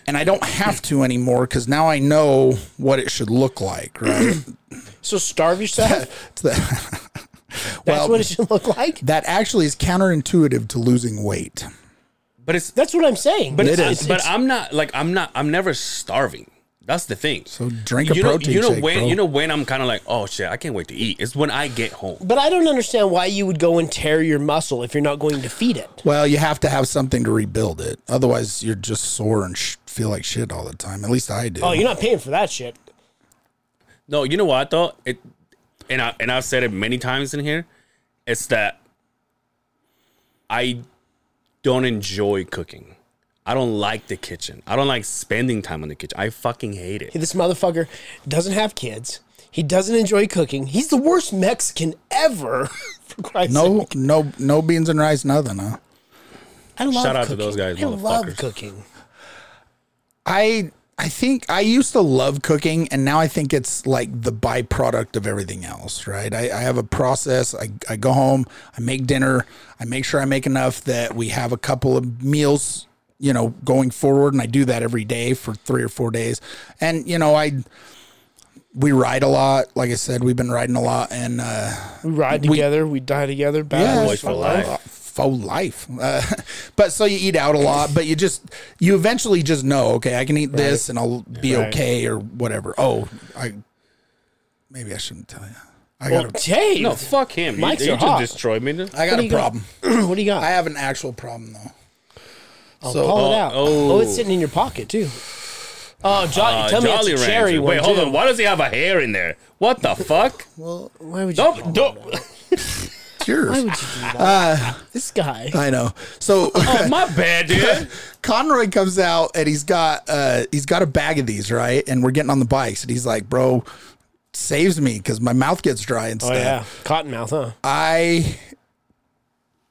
And I don't have to anymore because now I know what it should look like, right? So starve yourself? That's what it should look like? That actually is counterintuitive to losing weight. But that's what I'm saying. But I'm never starving. That's the thing. So drink a protein shake, bro. You know when I'm kind of like, oh, shit, I can't wait to eat. It's when I get home. But I don't understand why you would go and tear your muscle if you're not going to feed it. Well, you have to have something to rebuild it. Otherwise, you're just sore and feel like shit all the time. At least I do. Oh, you're not paying for that shit. No, you know what, though? I've said it many times in here. It's that I don't enjoy cooking. I don't like the kitchen. I don't like spending time in the kitchen. I fucking hate it. Hey, this motherfucker doesn't have kids. He doesn't enjoy cooking. He's the worst Mexican ever. For Christ's sake. No beans and rice, nothing, huh? I love Shout out cooking. To those guys, motherfuckers. I love cooking. I think I used to love cooking, and now I think it's like the byproduct of everything else, right? I have a process. I go home. I make dinner. I make sure I make enough that we have a couple of meals, you know, going forward. And I do that every day for 3 or 4 days. And, you know, we ride a lot. Like I said, we've been riding a lot and, we ride together. We die together. Boys for life. For life. But so you eat out a lot, but you eventually just know, okay, I can eat this and I'll be okay or whatever. Oh, maybe I shouldn't tell you. No, fuck him. Mike's you just destroyed me. I got a problem. What do you got? I have an actual problem though. So pull it out. Oh, it's sitting in your pocket too. Oh, tell Jolly me it's a cherry Ranger. Wait, hold on. Why does he have a hair in there? What the fuck? Well, why would you? Don't. cures. Why would you do that? This guy. I know. So oh, my bad, dude. Conroy comes out and he's got a bag of these, right? And we're getting on the bikes and he's like, bro, saves me because my mouth gets dry and stuff. Oh yeah, cotton mouth, huh?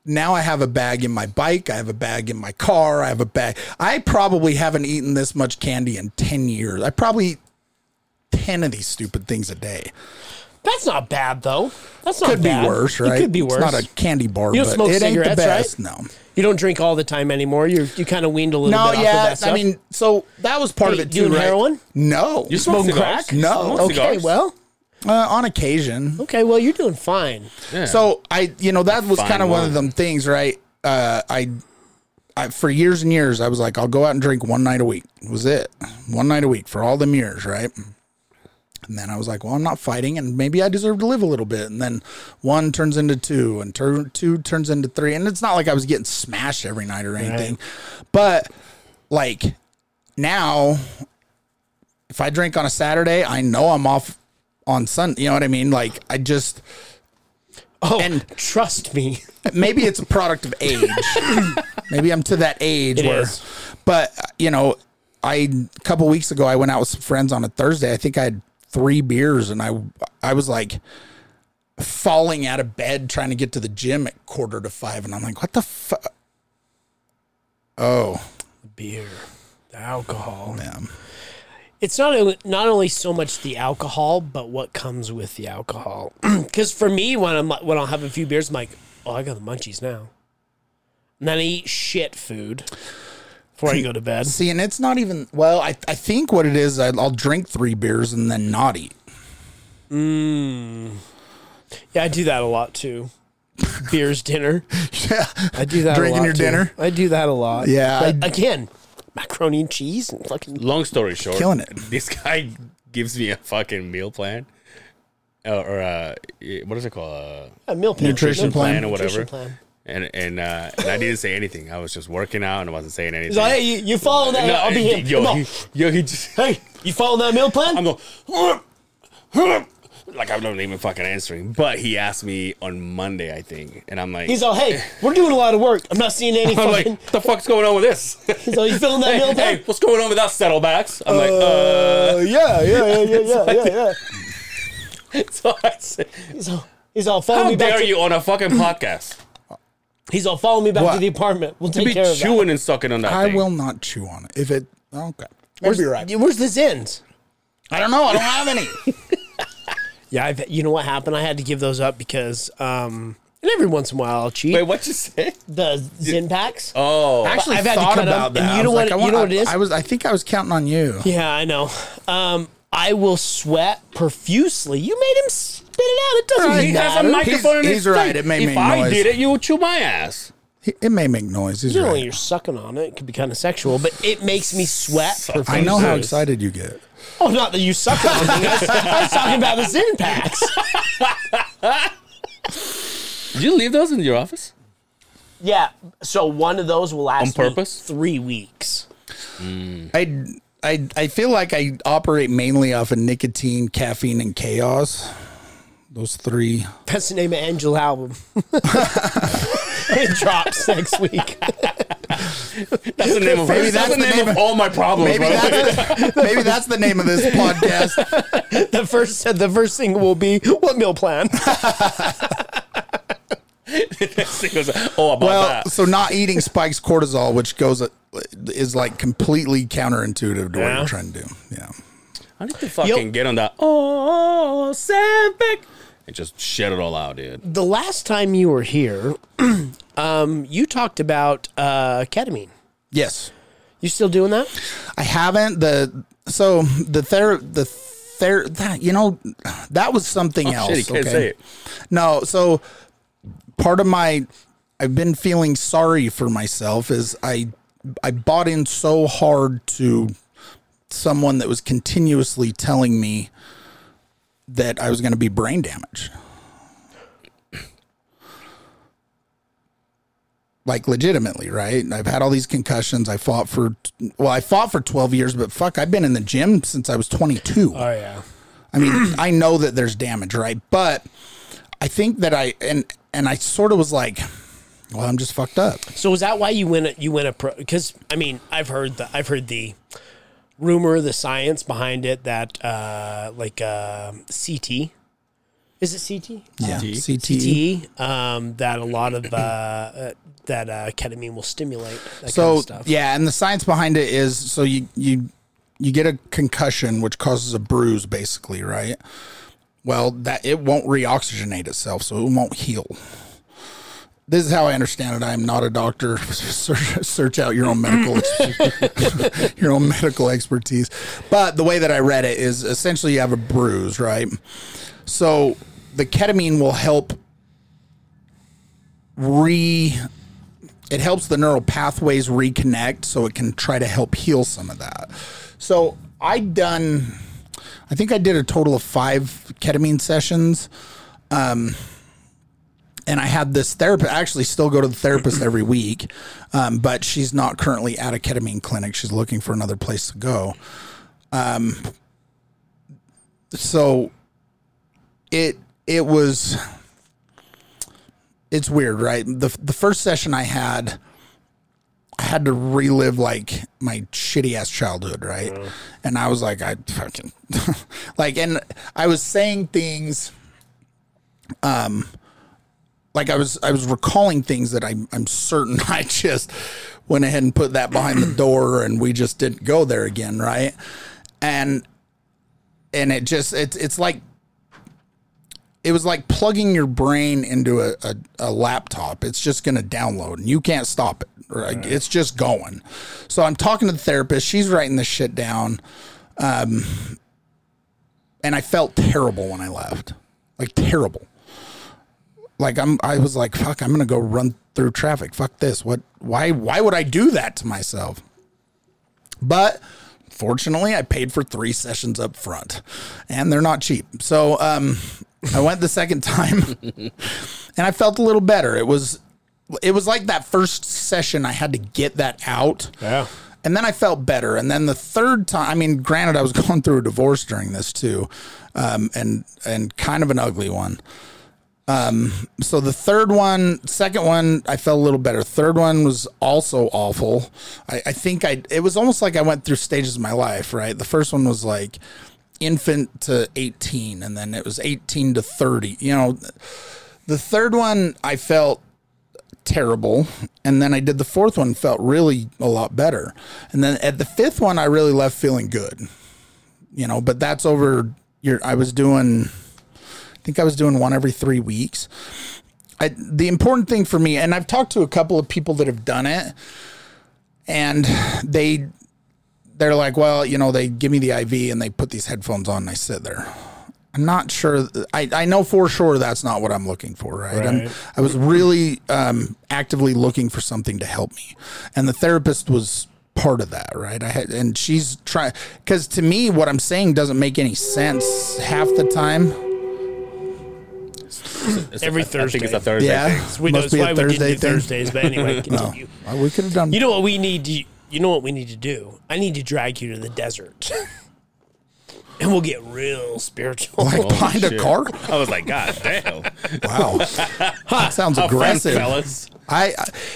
Now I have a bag in my bike. I have a bag in my car. I have a bag. I probably haven't eaten this much candy in 10 years. I probably eat 10 of these stupid things a day. That's not bad, though. That's not bad. Could be worse, right? It could be worse. It's not a candy bar, but it ain't the best. Right? No. You don't drink all the time anymore. You kind of weaned a little bit off of that stuff. I mean, so that was part of it, too, right? You doing heroin? No. You smoking crack? No. Okay, well. On occasion. Okay, well, you're doing fine. Yeah. So that was kind of one of them things, right? I for years and years, I was like, I'll go out and drink one night a week. It was it. One night a week for all them years, right? And then I was like, well, I'm not fighting, and maybe I deserve to live a little bit. And then one turns into two, and two turns into three. And it's not like I was getting smashed every night or anything. Right. But, like, now, if I drink on a Saturday, I know I'm off on Sunday, you know what I mean? Like, I just... Oh, and trust me. Maybe it's a product of age. Maybe I'm to that age. It is. But, a couple weeks ago, I went out with some friends on a Thursday. I think I had 3 beers, and I was, like, falling out of bed trying to get to the gym at 4:45, and I'm like, what the fuck? Oh. The beer. The alcohol. Man. It's not only so much the alcohol, but what comes with the alcohol. Because for me, when I'll have a few beers, I'm like, oh, I got the munchies now. And then I eat shit food before I go to bed. See, and it's not even, well, I think what it is, I'll drink 3 beers and then not eat. Yeah, I do that a lot, too. Beers, dinner. Yeah. I do that Drinking a lot, your too. Dinner? I do that a lot. Yeah. But again... Macaroni and cheese and fucking... Long story short. Killing it. This guy gives me a fucking meal plan. Or what is it called? A meal plan. Nutrition plan or whatever. Plan. And I didn't say anything. I was just working out and I wasn't saying anything. He's like, hey, you follow that. No, I'll be him. He just... Hey, you follow that meal plan? I'm going... Like, I'm not even fucking answering. But he asked me on Monday, I think. And I'm like... He's all, hey, we're doing a lot of work. I'm not seeing any fucking... Like, what the fuck's going on with this? He's all, you filling that meal plan? Hey, what's going on with us settlebacks? I'm like, Yeah. So I said... He's all, follow me back to... How dare you on a fucking podcast? He's all, follow me back to the apartment. We'll take care of that. You be chewing and sucking on that thing. I will not chew on it. If it... Okay. We'll be right. Where's this end? I don't know. I don't have any. Yeah, you know what happened? I had to give those up because, and every once in a while I'll cheat. Wait, what'd you say? The Zin packs. Oh, actually, I've had thought to cut about them, that. And you know what? Like, you know what it is? I think I was counting on you. Yeah, I know. I will sweat profusely. You made him spit it out. It doesn't matter. He has a microphone in his face. He's right. It may make noise. If I did it, you would chew my ass. It may make noise. He's right. You're sucking on it. It could be kind of sexual, but it makes me sweat profusely. I know how excited you get. Oh, not that you suck on me. I was talking about the Zin packs. Did you leave those in your office? Yeah. So one of those will last on purpose? Me 3 weeks. Mm. I feel like I operate mainly off of nicotine, caffeine, and chaos. Those 3. That's the name of Angel album. It drops next week. That's the name of maybe that's the name of all my problems. Maybe that's the name of this podcast. The first thing will be what meal plan. So not eating spikes cortisol, which is like completely counterintuitive to what you're trying to do. Yeah, I need to fucking get on that. Oh, Sampic. And just shed it all out, dude. The last time you were here, you talked about ketamine. Yes. You still doing that? I haven't. That was something else. Shit, you can't say it. No, so part of I've been feeling sorry for myself is I bought in so hard to someone that was continuously telling me that I was going to be brain damaged. Like, legitimately, right? I've had all these concussions. I fought for 12 years, but fuck, I've been in the gym since I was 22. Oh, yeah. I mean, I know that there's damage, right? But I think that and I sort of was like, well, I'm just fucked up. So is that why you went a pro? Because I mean, I've heard the rumor, the science behind it, that CT. Is it CT? Yeah, CT. That a lot of ketamine will stimulate. That kind of stuff. Yeah, and the science behind it is so you get a concussion, which causes a bruise, basically, right? Well, that it won't reoxygenate itself, so it won't heal. This is how I understand it. I am not a doctor. Search out your own medical expertise. But the way that I read it is essentially you have a bruise, right? So the ketamine will help it helps the neural pathways reconnect, so it can try to help heal some of that. So I think I did a total of 5 ketamine sessions. And I had this therapist. I actually still go to the therapist every week, but she's not currently at a ketamine clinic. She's looking for another place to go. So it's weird, right? The first session I had to relive like my shitty ass childhood, right? Mm. And I was like, I fucking like, and I was saying things, like I was recalling things that I'm certain I just went ahead and put that behind the door, and we just didn't go there again, right? And it just it was like plugging your brain into a laptop. It's just going to download, and you can't stop it. Right? Right. It's just going. So I'm talking to the therapist. She's writing this shit down, and I felt terrible when I left, like terrible. Like I was like, fuck, I'm going to go run through traffic. Fuck this. What, why would I do that to myself? But fortunately I paid for 3 sessions up front, and they're not cheap. So, I went the second time and I felt a little better. It was like that first session I had to get that out. Yeah. And then I felt better. And then the third time, I mean, granted I was going through a divorce during this too. And kind of an ugly one. So the second one, I felt a little better. Third one was also awful. I think it was almost like I went through stages of my life, right? The first one was like infant to 18, and then it was 18 to 30, you know. The third one, I felt terrible. And then I did the fourth one, felt really a lot better. And then at the fifth one, I really left feeling good, you know, but that's over I think I was doing one every 3 weeks. The important thing for me, and I've talked to a couple of people that have done it, and they're like, well, you know, they give me the IV and they put these headphones on and I sit there. I'm not sure. I know for sure that's not what I'm looking for, right? I was really actively looking for something to help me. And the therapist was part of that, right? And she's trying, because to me, what I'm saying doesn't make any sense half the time. Every Thursday. I think it's a Thursday. Yeah, thing. So we must know, be a Thursday we do thing. Thursdays, but anyway, continue. No, we could have done. You know what we need? You know what we need to do? I need to drag you to the desert, and we'll get real spiritual. Like behind a car? I was like, God damn! Wow, that sounds aggressive, fellas.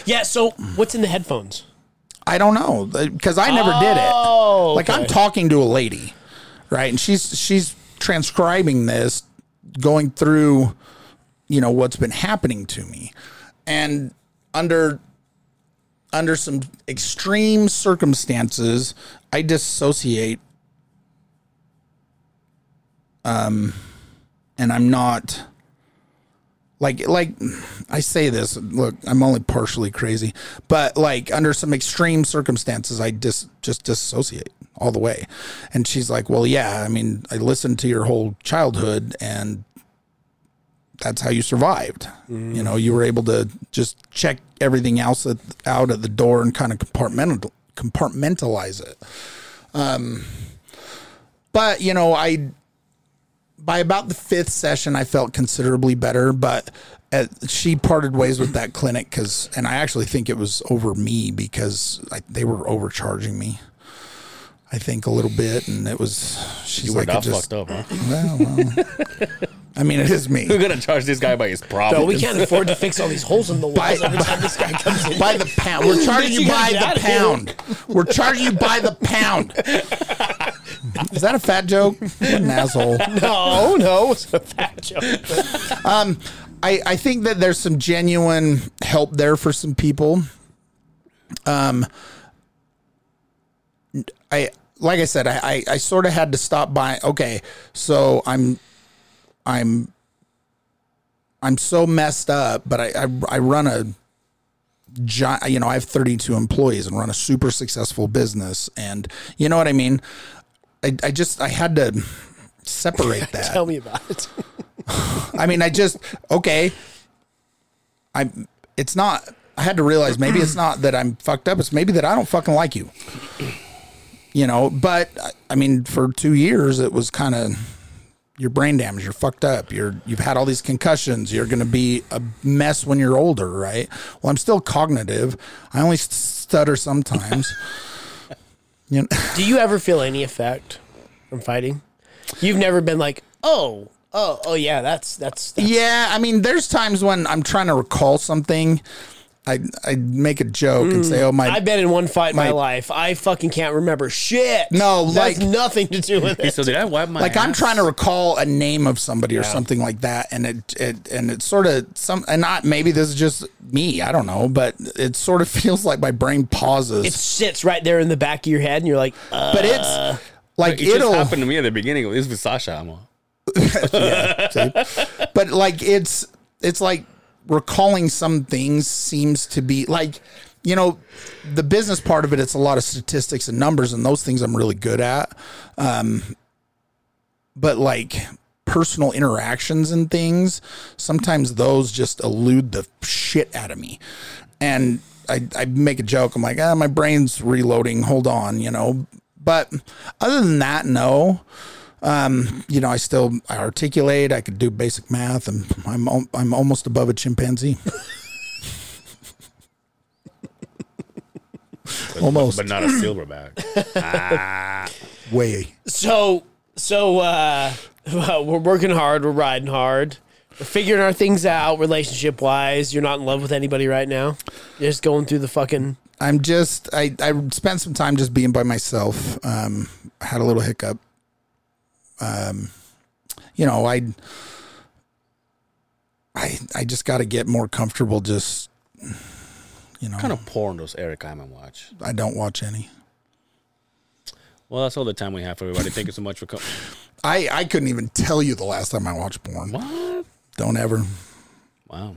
Yeah. So, what's in the headphones? I don't know, because I never did it. Like okay. I'm talking to a lady, right, and she's transcribing this, going through, you know, what's been happening to me, and under some extreme circumstances, I dissociate, and I'm not like I say this, look, I'm only partially crazy, but like under some extreme circumstances, I just dissociate all the way. And she's like, well, yeah, I mean, I listened to your whole childhood and that's how you survived. Mm-hmm. You know, you were able to just check everything else out at the door and kind of compartmentalize it. But you know, by about the 5th session, I felt considerably better, but she parted ways with that clinic and I actually think it was over me because they were overcharging me, I think, a little bit, and it was. She's like, fucked up, huh? Well, I mean, it is me. We're going to charge this guy by his problem. No, we can't afford to fix all these holes in the walls every time this guy comes in. By the pound. We're charging you by the pound. We're charging you by the pound. Is that a fat joke? What an asshole. No, it's a fat joke. I think that there's some genuine help there for some people. Like I said, I sort of had to stop by. Okay, so I'm so messed up, but I run a giant, I have 32 employees and run a super successful business. And you know what I mean? I had to separate that. Tell me about it. I mean, I had to realize maybe it's not that I'm fucked up. It's maybe that I don't fucking like you. But I mean, for 2 years, it was kind of your brain damage. You're fucked up. You've had all these concussions. You're going to be a mess when you're older, right? Well, I'm still cognitive. I only stutter sometimes. Do you ever feel any effect from fighting? You've never been like, oh yeah, that's. Yeah, I mean, there's times when I'm trying to recall something. I make a joke and say, I've been in one fight in my life. I fucking can't remember shit. No, like nothing to do with it. So did I wipe my ass? I'm trying to recall a name of somebody or something like that. And it's sort of maybe this is just me. I don't know, but it sort of feels like my brain pauses. It sits right there in the back of your head and you're like, but it's like, it just happened to me at the beginning. This was Sasha. But like, it's like, recalling some things seems to be like, the business part of it, it's a lot of statistics and numbers and those things I'm really good at. But like personal interactions and things, sometimes those just elude the shit out of me. And I make a joke. I'm like, my brain's reloading. Hold on, but other than that, no. I articulate, I could do basic math, and I'm almost above a chimpanzee. Almost. But not a silverback. Way. So, we're working hard, we're riding hard, we're figuring our things out relationship-wise. You're not in love with anybody right now? You're just going through the fucking... I spent some time just being by myself. I had a little hiccup. I just got to get more comfortable. Just, what kind of porn does Eric Iman watch? I don't watch any. Well, that's all the time we have for everybody. Thank you so much for coming. I couldn't even tell you the last time I watched porn. What? Don't ever. Wow.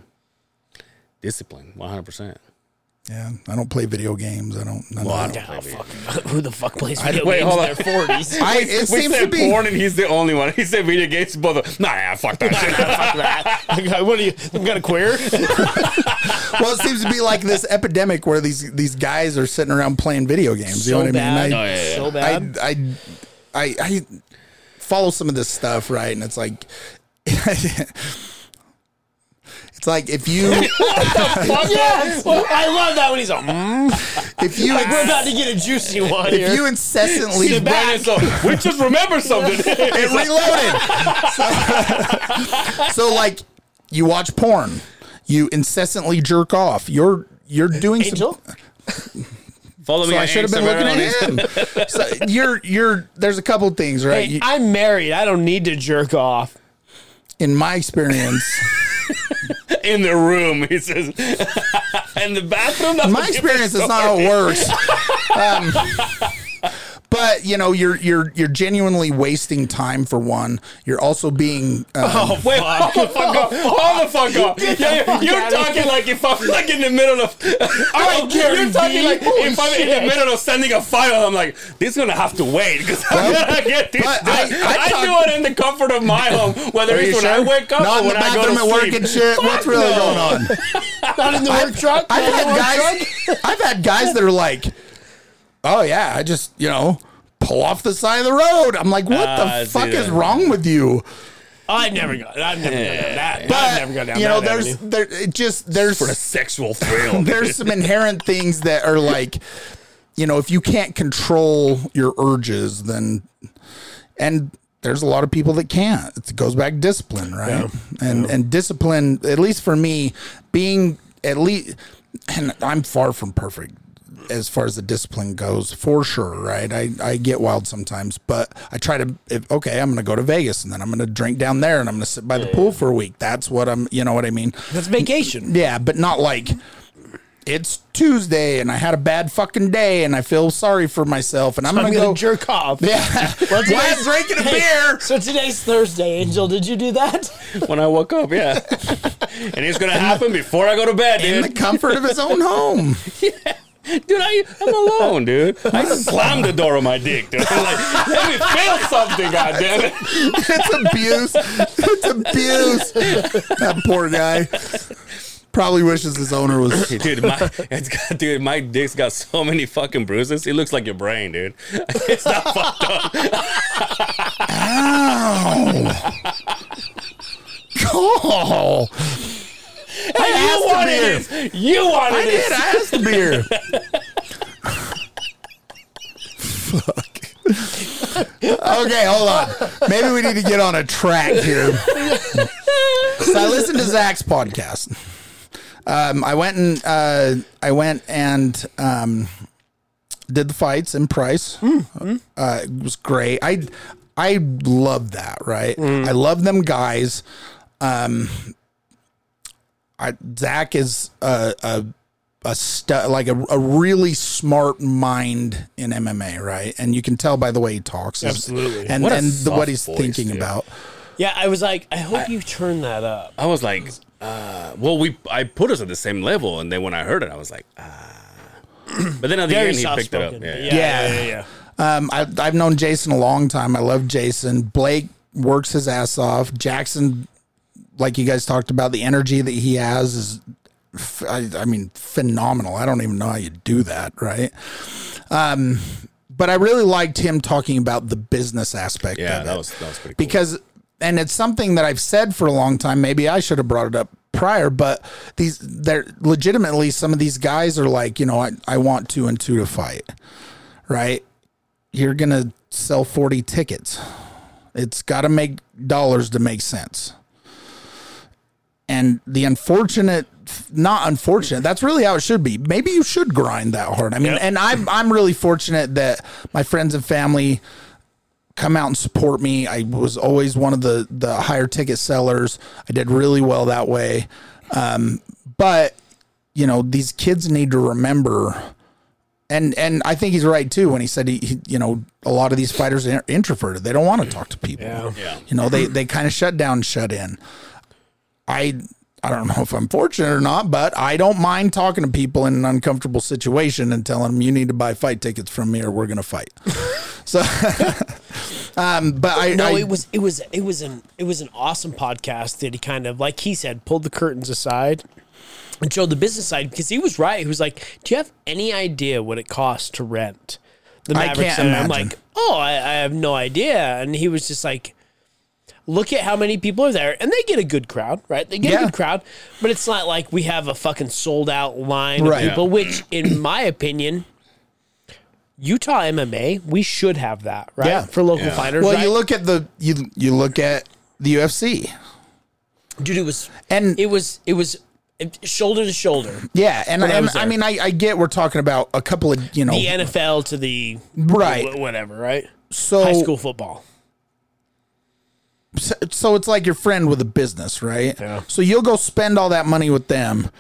Discipline. 100%. Yeah, I don't play video games. Who the fuck plays video games in their 40s? It seems to be porn, and he's the only one. He said video games, fuck that shit. Fuck that. What are you? I'm gonna queer. Well, it seems to be like this epidemic where these guys are sitting around playing video games. You know what I mean? So bad. I follow some of this stuff, right? And it's like. It's like if you... Yes! Well, I love that when he's like... If you we're about to get a juicy one here. If you incessantly... we just remembered something. It reloaded. So, like, you watch porn. You incessantly jerk off. You're doing Angel? Some... Follow me. So I should have been looking at him. So you're... There's a couple things, right? Hey, I'm married. I don't need to jerk off. In my experience... In the room, he says. In the bathroom. My experience is not how it works. But you're genuinely wasting time for one. You're also being. Hold the fuck up! You're talking like if I'm like in the middle of. You're talking like if I'm in the middle of sending a file. I'm like, this is gonna have to wait because I'm gonna get this. I do it in the comfort of my home, whether it's when I wake up or when I go to sleep. Not in the bathroom at work and shit. What's really going on? Not in the work truck. I've had guys that are like. Oh, yeah, I just, pull off the side of the road. I'm like, what the fuck is wrong with you? I've never gone down that. But, I've never gone down that avenue. There's for a sexual thrill. There's some inherent things that are like, if you can't control your urges, then, and there's a lot of people that can't. It goes back to discipline, right? Yeah. And discipline, at least for me, being at least, and I'm far from perfect as far as the discipline goes, for sure, right? I get wild sometimes, but I try to, okay, I'm going to go to Vegas, and then I'm going to drink down there, and I'm going to sit by the pool for a week. That's what I'm, you know what I mean? That's vacation. Yeah, but not like, it's Tuesday, and I had a bad fucking day, and I feel sorry for myself, and I'm so going to go jerk off. Yeah. Well, why I'm drinking a beer? So today's Thursday, Angel. Did you do that? When I woke up, yeah. And it's going to happen before I go to bed, dude. In the comfort of his own home. Yeah. Dude, I'm alone, dude. I slammed the door on my dick, dude. I'm like, let me feel something, goddammit. It's abuse. That poor guy. Probably wishes his owner was... Dude, my dick's got so many fucking bruises. It looks like your brain, dude. It's not fucked up. Ow. Cool. I wanted it. I asked the beer. Fuck. Okay, hold on. Maybe we need to get on a track here. So I listened to Zach's podcast. I went and did the fights in Price. Mm-hmm. It was great. I love that. Right. Mm. I love them guys. Zach is a really smart mind in MMA, right? And you can tell by the way he talks. Absolutely. And what he's thinking about. Yeah, I was like, I hope you turn that up. I was like, I put us at the same level. And then when I heard it, I was like, But then at the end, he picked it up. Yeah. I've known Jason a long time. I love Jason. Blake works his ass off. Jackson... Like you guys talked about, the energy that he has is, phenomenal. I don't even know how you do that, right? But I really liked him talking about the business aspect of it. Yeah, that was pretty cool. Because, and it's something that I've said for a long time, maybe I should have brought it up prior, but they're legitimately, some of these guys are like, you know, I want 2 and 2 to fight, right? You're going to sell 40 tickets. It's got to make dollars to make sense. And the that's really how it should be. Maybe you should grind that hard. I mean, and I'm really fortunate that my friends and family come out and support me. I was always one of the higher ticket sellers. I did really well that way. But, you know, these kids need to remember, and I think he's right, too, when he said, a lot of these fighters are introverted. They don't want to talk to people. Yeah. Yeah. You know, they kind of shut down, shut in. I don't know if I'm fortunate or not, but I don't mind talking to people in an uncomfortable situation and telling them you need to buy fight tickets from me or we're going to fight. So, it was an awesome podcast that he kind of, like he said, pulled the curtains aside and showed the business side, because he was right. He was like, do you have any idea what it costs to rent the Maverick Center? I'm like, I have no idea. And he was just like, look at how many people are there, and they get a good crowd, right? They get a good crowd, but it's not like we have a fucking sold-out line of people, which, in my opinion, Utah MMA, we should have that, right? Yeah. For local fighters, well, right? You look at the UFC. Dude, it was shoulder to shoulder. Yeah, and I get we're talking about a couple of, you know... The NFL to the... Right. Whatever, right? So high school football. So it's like your friend with a business, right? Yeah. So you'll go spend all that money with them,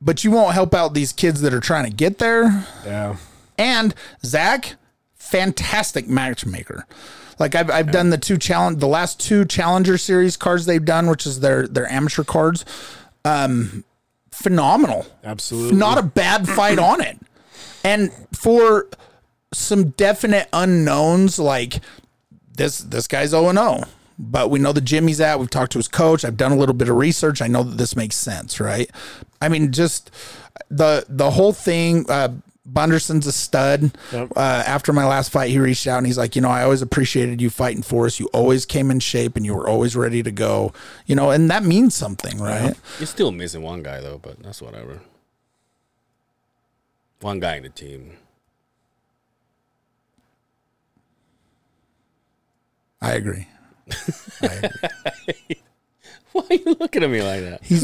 but you won't help out these kids that are trying to get there. Yeah. And Zach, fantastic matchmaker. Like I've done the last 2 Challenger Series cards they've done, which is their amateur cards. Phenomenal. Absolutely. Not a bad fight on it. And for some definite unknowns, like this guy's 0-0. But we know the gym he's at. We've talked to his coach. I've done a little bit of research. I know that this makes sense, right? I mean, just the whole thing. Bunderson's a stud. Yep. After my last fight, he reached out and he's like, you know, I always appreciated you fighting for us. You always came in shape and you were always ready to go. You know, and that means something, right? Yeah. You're still missing one guy, though, but that's whatever. One guy in the team. I agree. Why are you looking at me like that? He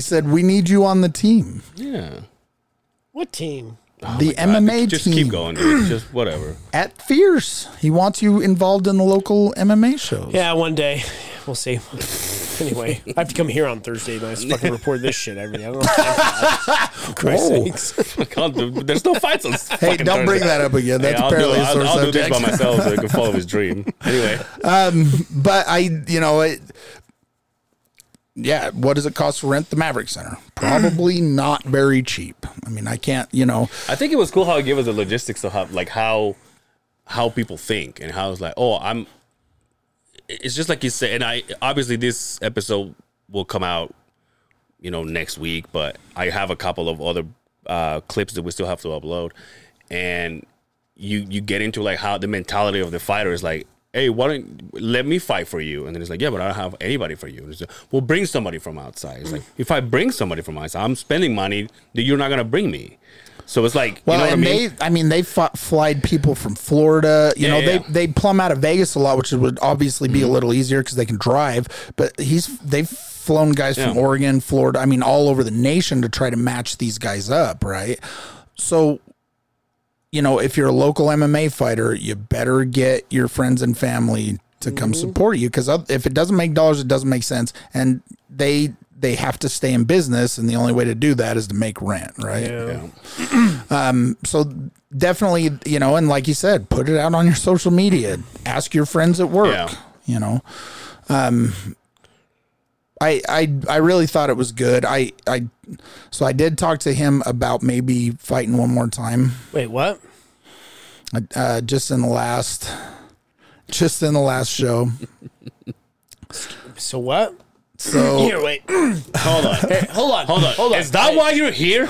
said, we need you on the team. Yeah. What team? Oh, the MMA team. Just keep going, dude. Just whatever. At Fierce. He wants you involved in the local MMA shows. Yeah, one day. We'll see. Anyway, I have to come here on Thursday and I just fucking report this shit every day. I don't know. Christ sakes. There's no fights on Hey, don't Thursday. Bring that up again. That's apparently a sore subject. I'll do this by myself so I can follow his dream. Anyway. But I, you know, yeah, what does it cost to rent the Maverick Center? Probably not very cheap. I mean, I can't, you know. I think it was cool how it gave us the logistics of how people think and how it's like, oh, I'm. It's just like you said, and I obviously this episode will come out, you know, next week. But I have a couple of other clips that we still have to upload, and you get into like how the mentality of the fighter is like. Hey, why don't let me fight for you? And then it's like, yeah, but I don't have anybody for you. Like, we'll bring somebody from outside. It's like, if I bring somebody from outside, I'm spending money that you're not going to bring me. So it's like, well, you know and what I mean? They flied people from Florida. They plumb out of Vegas a lot, which would obviously be a little easier because they can drive. But they've flown guys from Oregon, Florida. I mean, all over the nation to try to match these guys up, right? So. You know, if you're a local MMA fighter, you better get your friends and family to come support you because if it doesn't make dollars, it doesn't make sense. And they have to stay in business, and the only way to do that is to make rent, right? Yeah. So definitely, you know, and like you said, put it out on your social media. Ask your friends at work. Yeah. You know, I really thought it was good. So I did talk to him about maybe fighting one more time. Wait, what? Just in the last show. So what? So here, wait. Hold on. Is that why you're here?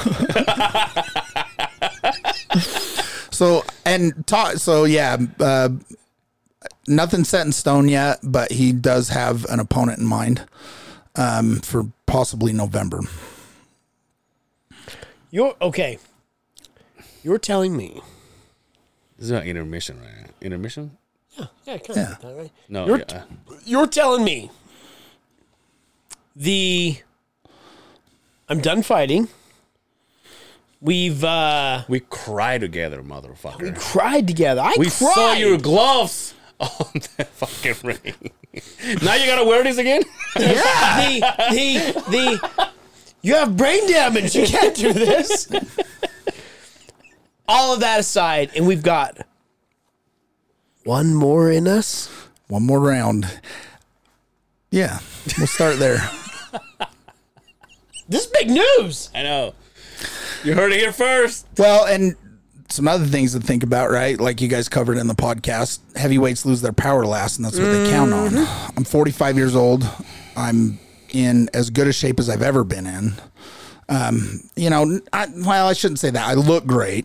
Nothing set in stone yet, but he does have an opponent in mind. For possibly November. You're telling me. This is not intermission right now. Intermission? Yeah, kind of like that, right? No, you're telling me I'm done fighting. We cry together, motherfucker. We cried together. We saw your gloves on that fucking ring. Now you gotta wear these again? Yeah. You have brain damage. You can't do this. All of that aside, and we've got one more in us. One more round. Yeah. We'll start there. This is big news. I know. You heard it here first. Well, and some other things to think about, right? Like you guys covered in the podcast, heavyweights lose their power last, and that's what they count on. I'm 45 years old. I'm in as good a shape as I've ever been in. I shouldn't say that. I look great.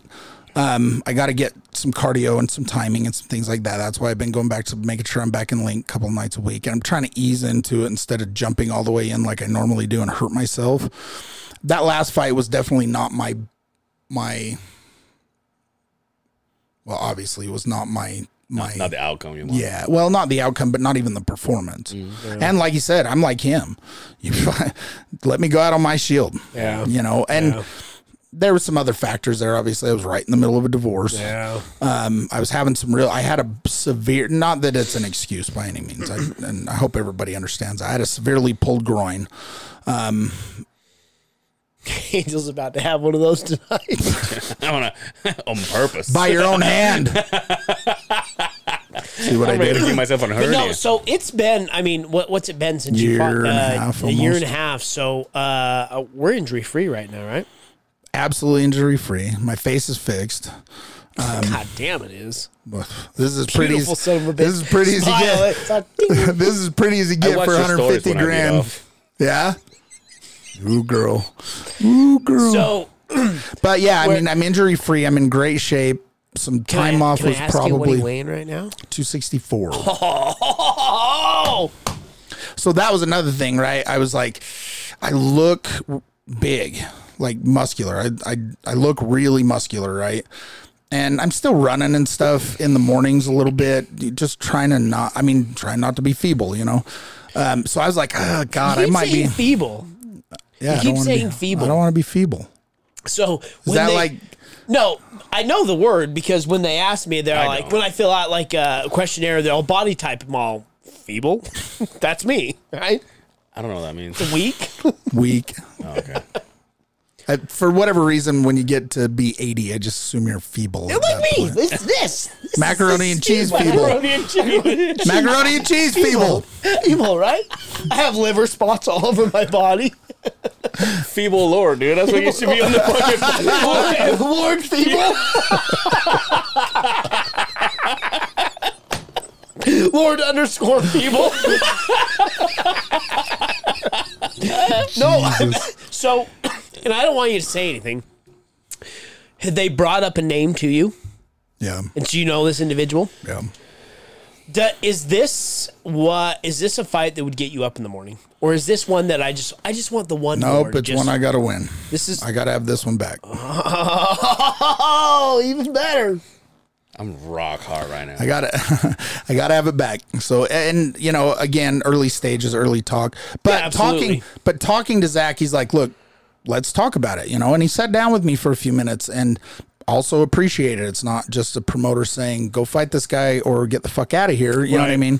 I got to get some cardio and some timing and some things like that. That's why I've been going back to making sure I'm back in Link a couple nights a week. And I'm trying to ease into it instead of jumping all the way in like I normally do and hurt myself. That last fight was definitely not my... Well, obviously, it was not my not the outcome. Yeah, well, not the outcome, but not even the performance. Mm-hmm. And like you said, I'm like him. Let me go out on my shield. Yeah, you know. And there were some other factors there. Obviously, I was right in the middle of a divorce. Yeah. I was having some real. I had a severe. Not that it's an excuse by any means. And I hope everybody understands. I had a severely pulled groin. Angel's about to have one of those tonight. On purpose. By your own hand. See what I'm ready to get myself on hernia. No, so it's been. I mean, what's it been since you fought? A year and a half. So we're injury free right now, right? Absolutely injury free. My face is fixed. God damn, it is. This is pretty. This is pretty easy to get. This is pretty easy to get for $150,000. Yeah. Ooh, girl. So, but yeah, I mean, I'm injury free. I'm in great shape. Some time off was probably weighing right now 264. Oh. So that was another thing, right? I was like, I look big, like muscular. I look really muscular, right? And I'm still running and stuff in the mornings a little bit, just trying to not, I mean, trying not to be feeble, you know? So I was like, oh, God, I might be feeble. Yeah. You keep saying feeble. I don't want to be feeble. So is that like... No, I know the word because when they ask me, they're like, when I fill out like a questionnaire, they'll body type them all. Feeble? That's me, right? I don't know what that means. Weak? Weak. Oh, okay. For whatever reason, when you get to be 80, I just assume you're feeble. They're like me. It's this. Macaroni and cheese feeble. Macaroni and cheese. Macaroni and cheese feeble. Feeble, right? I have liver spots all over my body. Feeble Lord, dude. That's what you should be on the fucking Lord Feeble. Lord _ Feeble. No, I'm, so... And I don't want you to say anything. Had they brought up a name to you? Yeah. And do you know this individual? Yeah. Is this a fight that would get you up in the morning, or is this one that I just want the one? Nope, it's one I got to win. I got to have this one back. Oh, even better. I'm rock hard right now. I gotta have it back. So, and you know, again, early stages, early talk, but yeah, talking to Zach, he's like, look. Let's talk about it, you know? And he sat down with me for a few minutes and also appreciated it. It's not just a promoter saying, go fight this guy or get the fuck out of here. You know what I mean?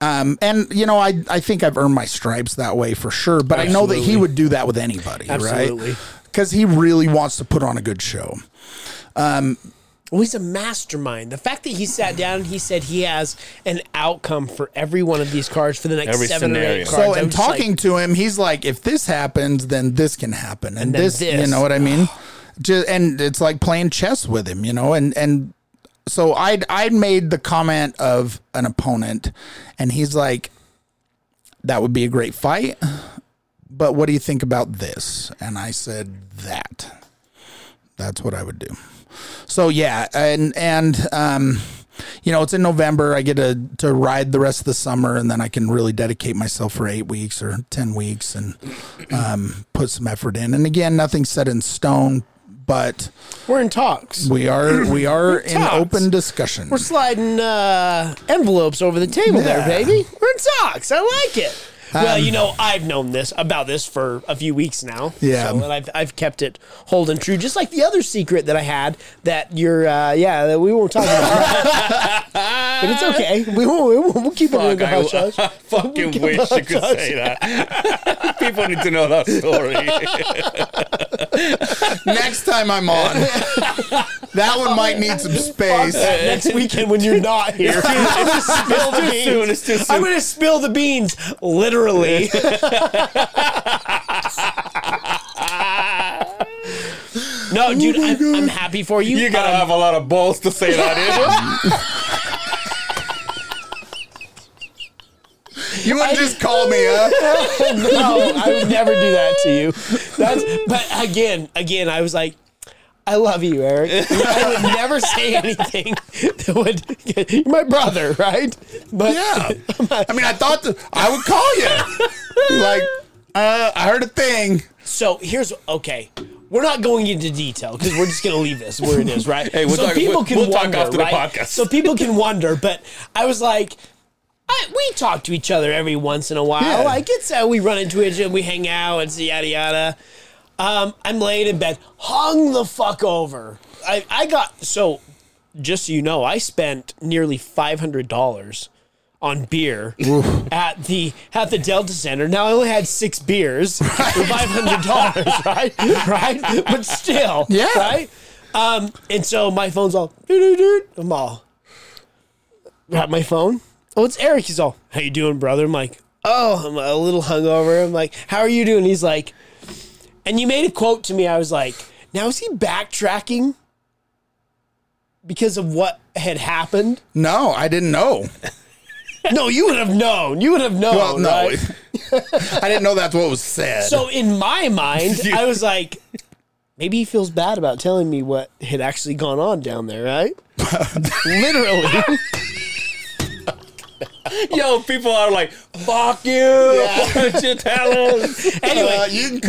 And, you know, I think I've earned my stripes that way for sure, but absolutely. I know that he would do that with anybody, absolutely. Right? Because he really wants to put on a good show. Well, he's a mastermind. The fact that he sat down and he said he has an outcome for every one of these cards for the next 7 or 8 cards. So, and talking to him, he's like, if this happens, then this can happen. And this, you know what I mean? Just, and it's like playing chess with him, you know? And so I'd made the comment of an opponent, and he's like, that would be a great fight, but what do you think about this? And I said, that's what I would do. So yeah, and you know, it's in November. I get to ride the rest of the summer, and then I can really dedicate myself for 8 weeks or 10 weeks and put some effort in. And again, nothing's set in stone, but we're in talks. We are in open discussion. We're sliding envelopes over the table there, baby. We're in talks. I like it. Well, you know, I've known about this for a few weeks now. Yeah. So, and I've kept it holding true, just like the other secret that I had that that we won't talk about. But it's okay. We'll keep it in the house. I fucking wish you could say that. People need to know that story. Next time I'm on. That one might need some space. Next weekend when you're not here. It's too soon. I'm going to spill the beans literally. No, dude, I'm happy for you. You gotta have a lot of balls to say that, isn't you? You wouldn't just call me, huh? No, I would never do that to you. But again, I was like, I love you, Eric. I would never say anything that would. You're my brother, right? But yeah, I mean, I thought that I would call you. Like, I heard a thing. So here's okay. We're not going into detail because we're just going to leave this where it is, right? Hey, So people can wonder. But I was like. We talk to each other every once in a while. Yeah. Like it's how we run into each other and we hang out and yada yada. I'm laying in bed, hung the fuck over. So just so you know, I spent nearly $500 on beer at the Delta Center. Now I only had 6 beers for $500, right? Right? But still, yeah. Right? And so my phone's all, I'm all, grab my phone. Oh, it's Eric. He's all, how you doing, brother? I'm like, oh, I'm a little hungover. I'm like, how are you doing? He's like, and you made a quote to me. I was like, now is he backtracking because of what had happened? No, I didn't know. No, you would have known. Well, no. Right? I didn't know that's what was said. So in my mind, I was like, maybe he feels bad about telling me what had actually gone on down there, right? Literally. Yo, people are like, fuck you. Yeah. Why don't you tell us? Anyway,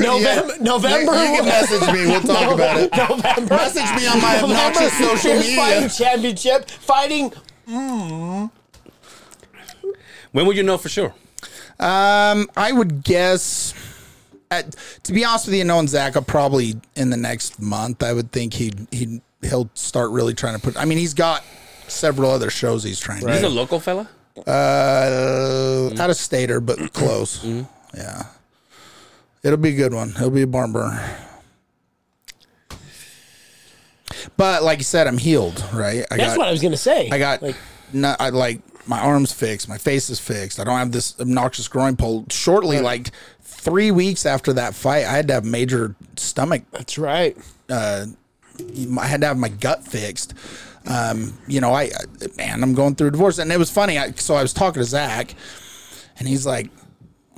November. You can message me. We'll talk about it. November. Message me on my obnoxious social media. Fighting championship. Fighting. When would you know for sure? I would guess... to be honest with you, knowing Zach, I'll probably in the next month, I would think he'll start really trying to put... I mean, he's got several other shows he's trying to do. He's a local fella? Out of stater, but close. Yeah. It'll be a good one. It'll be a barn burner. But like you said, I'm healed, right? That's what I was going to say. I got... my arm's fixed. My face is fixed. I don't have this obnoxious groin pull. Shortly, 3 weeks after that fight, I had to have major stomach. That's right. I had to have my gut fixed. I'm going through a divorce. And it was funny. So I was talking to Zach, and he's like,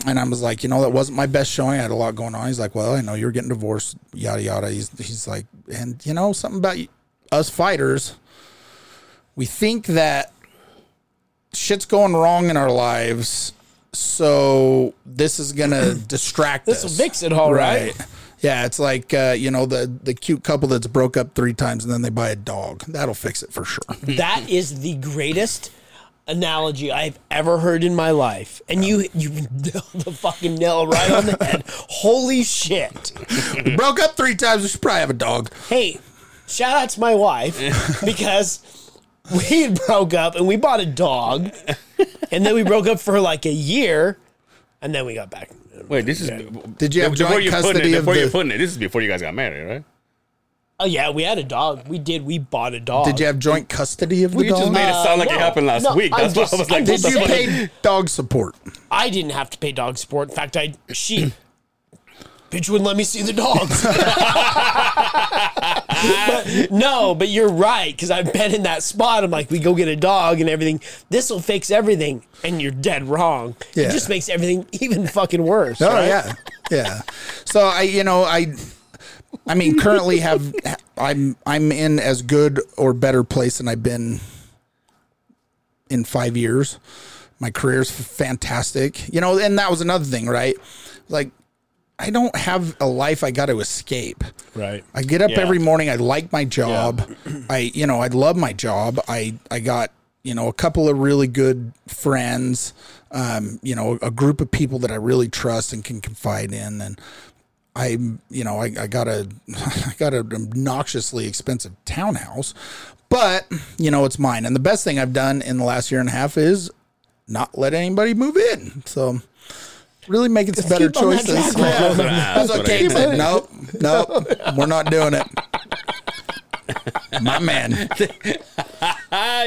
and I was like, that wasn't my best showing. I had a lot going on. He's like, well, I know you're getting divorced, yada, yada. He's like, and something about us fighters, we think that shit's going wrong in our lives, so this is gonna distract us. This will fix it all, right? Yeah, it's like the cute couple that's broke up 3 times and then they buy a dog. That'll fix it for sure. That is the greatest analogy I've ever heard in my life, and you nailed the fucking nail right on the head. Holy shit! We broke up 3 times. We should probably have a dog. Hey, shout out to my wife because. We had broke up, and we bought a dog, and then we broke up for like a year, and then we got back. Wait, this is... Did you have joint custody of the... This is before you guys got married, right? Oh, yeah, we had a dog. We did. We bought a dog. Did you have joint custody of the dog? You just made it sound like it happened last week. That's why I was like... Did you pay dog support? I didn't have to pay dog support. In fact, she... Bitch wouldn't let me see the dogs. but you're right, because I've been in that spot. I'm like, we go get a dog and everything. This will fix everything, and you're dead wrong. Yeah. It just makes everything even fucking worse. Oh, right? yeah. So I mean, currently I'm in as good or better place than I've been in 5 years. My career's fantastic, and that was another thing, right? Like, I don't have a life I got to escape. Right. I get up every morning. I like my job. Yeah. I love my job. I got, a couple of really good friends, a group of people that I really trust and can confide in. And I got an obnoxiously expensive townhouse, but it's mine. And the best thing I've done in the last year and a half is not let anybody move in. So really making some better choices. Yeah. That's what Kane said. Nope. We're not doing it. My man.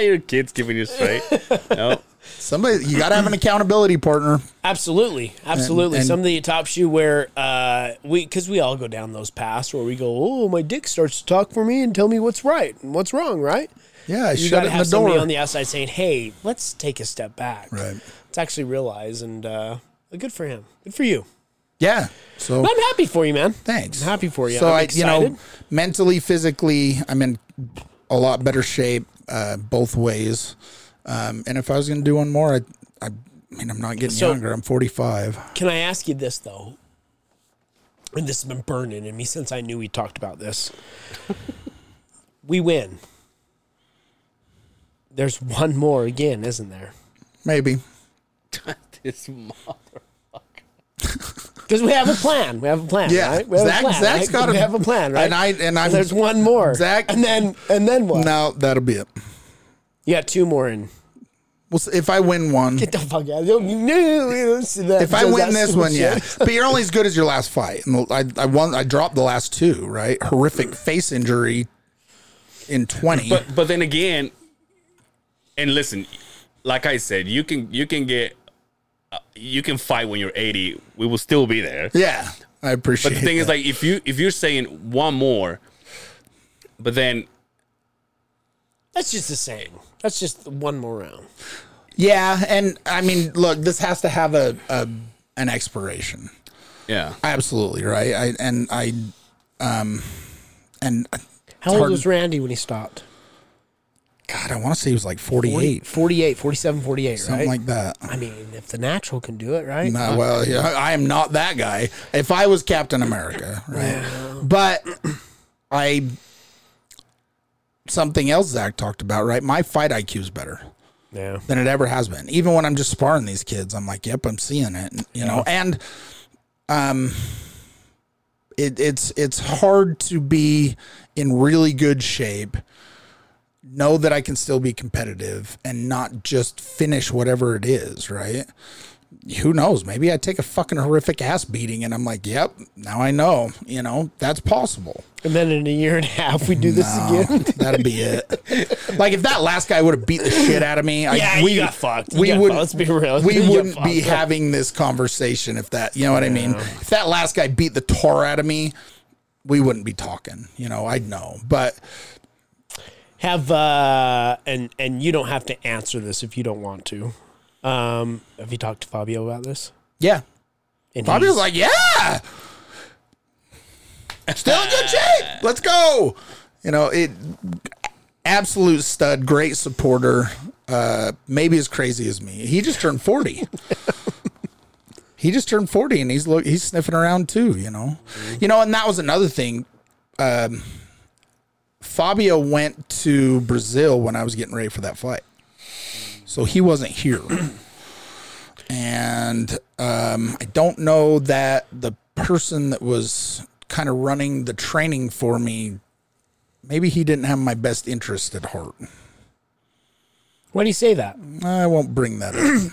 Your kid's giving you straight. Nope. Somebody, you got to have an accountability partner. Absolutely. And somebody that tops you where because we all go down those paths where we go, oh, my dick starts to talk for me and tell me what's right and what's wrong, right? Yeah, you got to have somebody on the outside saying, hey, let's take a step back. Right. Let's actually realize and... Good for him. Good for you. Yeah. So I'm happy for you, man. Thanks. I'm happy for you. So I'm mentally, physically, I'm in a lot better shape both ways. And if I was going to do one more, I mean, I'm not getting younger. I'm 45. Can I ask you this though? And this has been burning in me since I knew we talked about this. We win. There's one more again, isn't there? Maybe. This motherfucker. Because we have a plan. Yeah. Right? Zach's got we have a plan, right? And there's one more. Zach. And then what? No, that'll be it. You got 2 more in. Well, if I win one. Get the fuck out. If I win this one, yeah. But you're only as good as your last fight. And I won. I dropped the last 2, right? Horrific face injury in 20. But then again, and listen, like I said, you can get... You can fight when you're 80. We will still be there. Yeah, I appreciate it. But the thing is, like, if you're saying one more, but then... That's just the same. That's just one more round. Yeah, and, I mean, look, this has to have an expiration. Yeah. Absolutely, right? How old was Randy when he stopped? God, I want to say he was like 48. 48, 47, 48, something right? Something like that. I mean, if the natural can do it, right? No, well, yeah, I am not that guy. If I was Captain America, right? Yeah. But something else Zach talked about, right? My fight IQ is better than it ever has been. Even when I'm just sparring these kids, I'm like, yep, I'm seeing it, you know? And it's hard to be in really good shape, know that I can still be competitive and not just finish whatever it is, right? Who knows? Maybe I take a fucking horrific ass beating and I'm like, yep, now I know, you know, that's possible. And then in a year and a half, we do this again. That'd be it. Like if that last guy would have beat the shit out of me, we got fucked. Let's be real. We wouldn't be having this conversation if that, you know what I mean? If that last guy beat the tar out of me, we wouldn't be talking, you know, I'd know, but have, and you don't have to answer this if you don't want to. Have you talked to Fabio about this? Yeah. And Fabio's like, yeah, still in good shape. Let's go. You know, absolute stud, great supporter. Maybe as crazy as me. He just turned 40. He just turned 40 and he's sniffing around too, you know, you know, and that was another thing. Fabio went to Brazil when I was getting ready for that fight. So he wasn't here. And I don't know that the person that was kind of running the training for me, maybe he didn't have my best interest at heart. Why do you say that? I won't bring that up.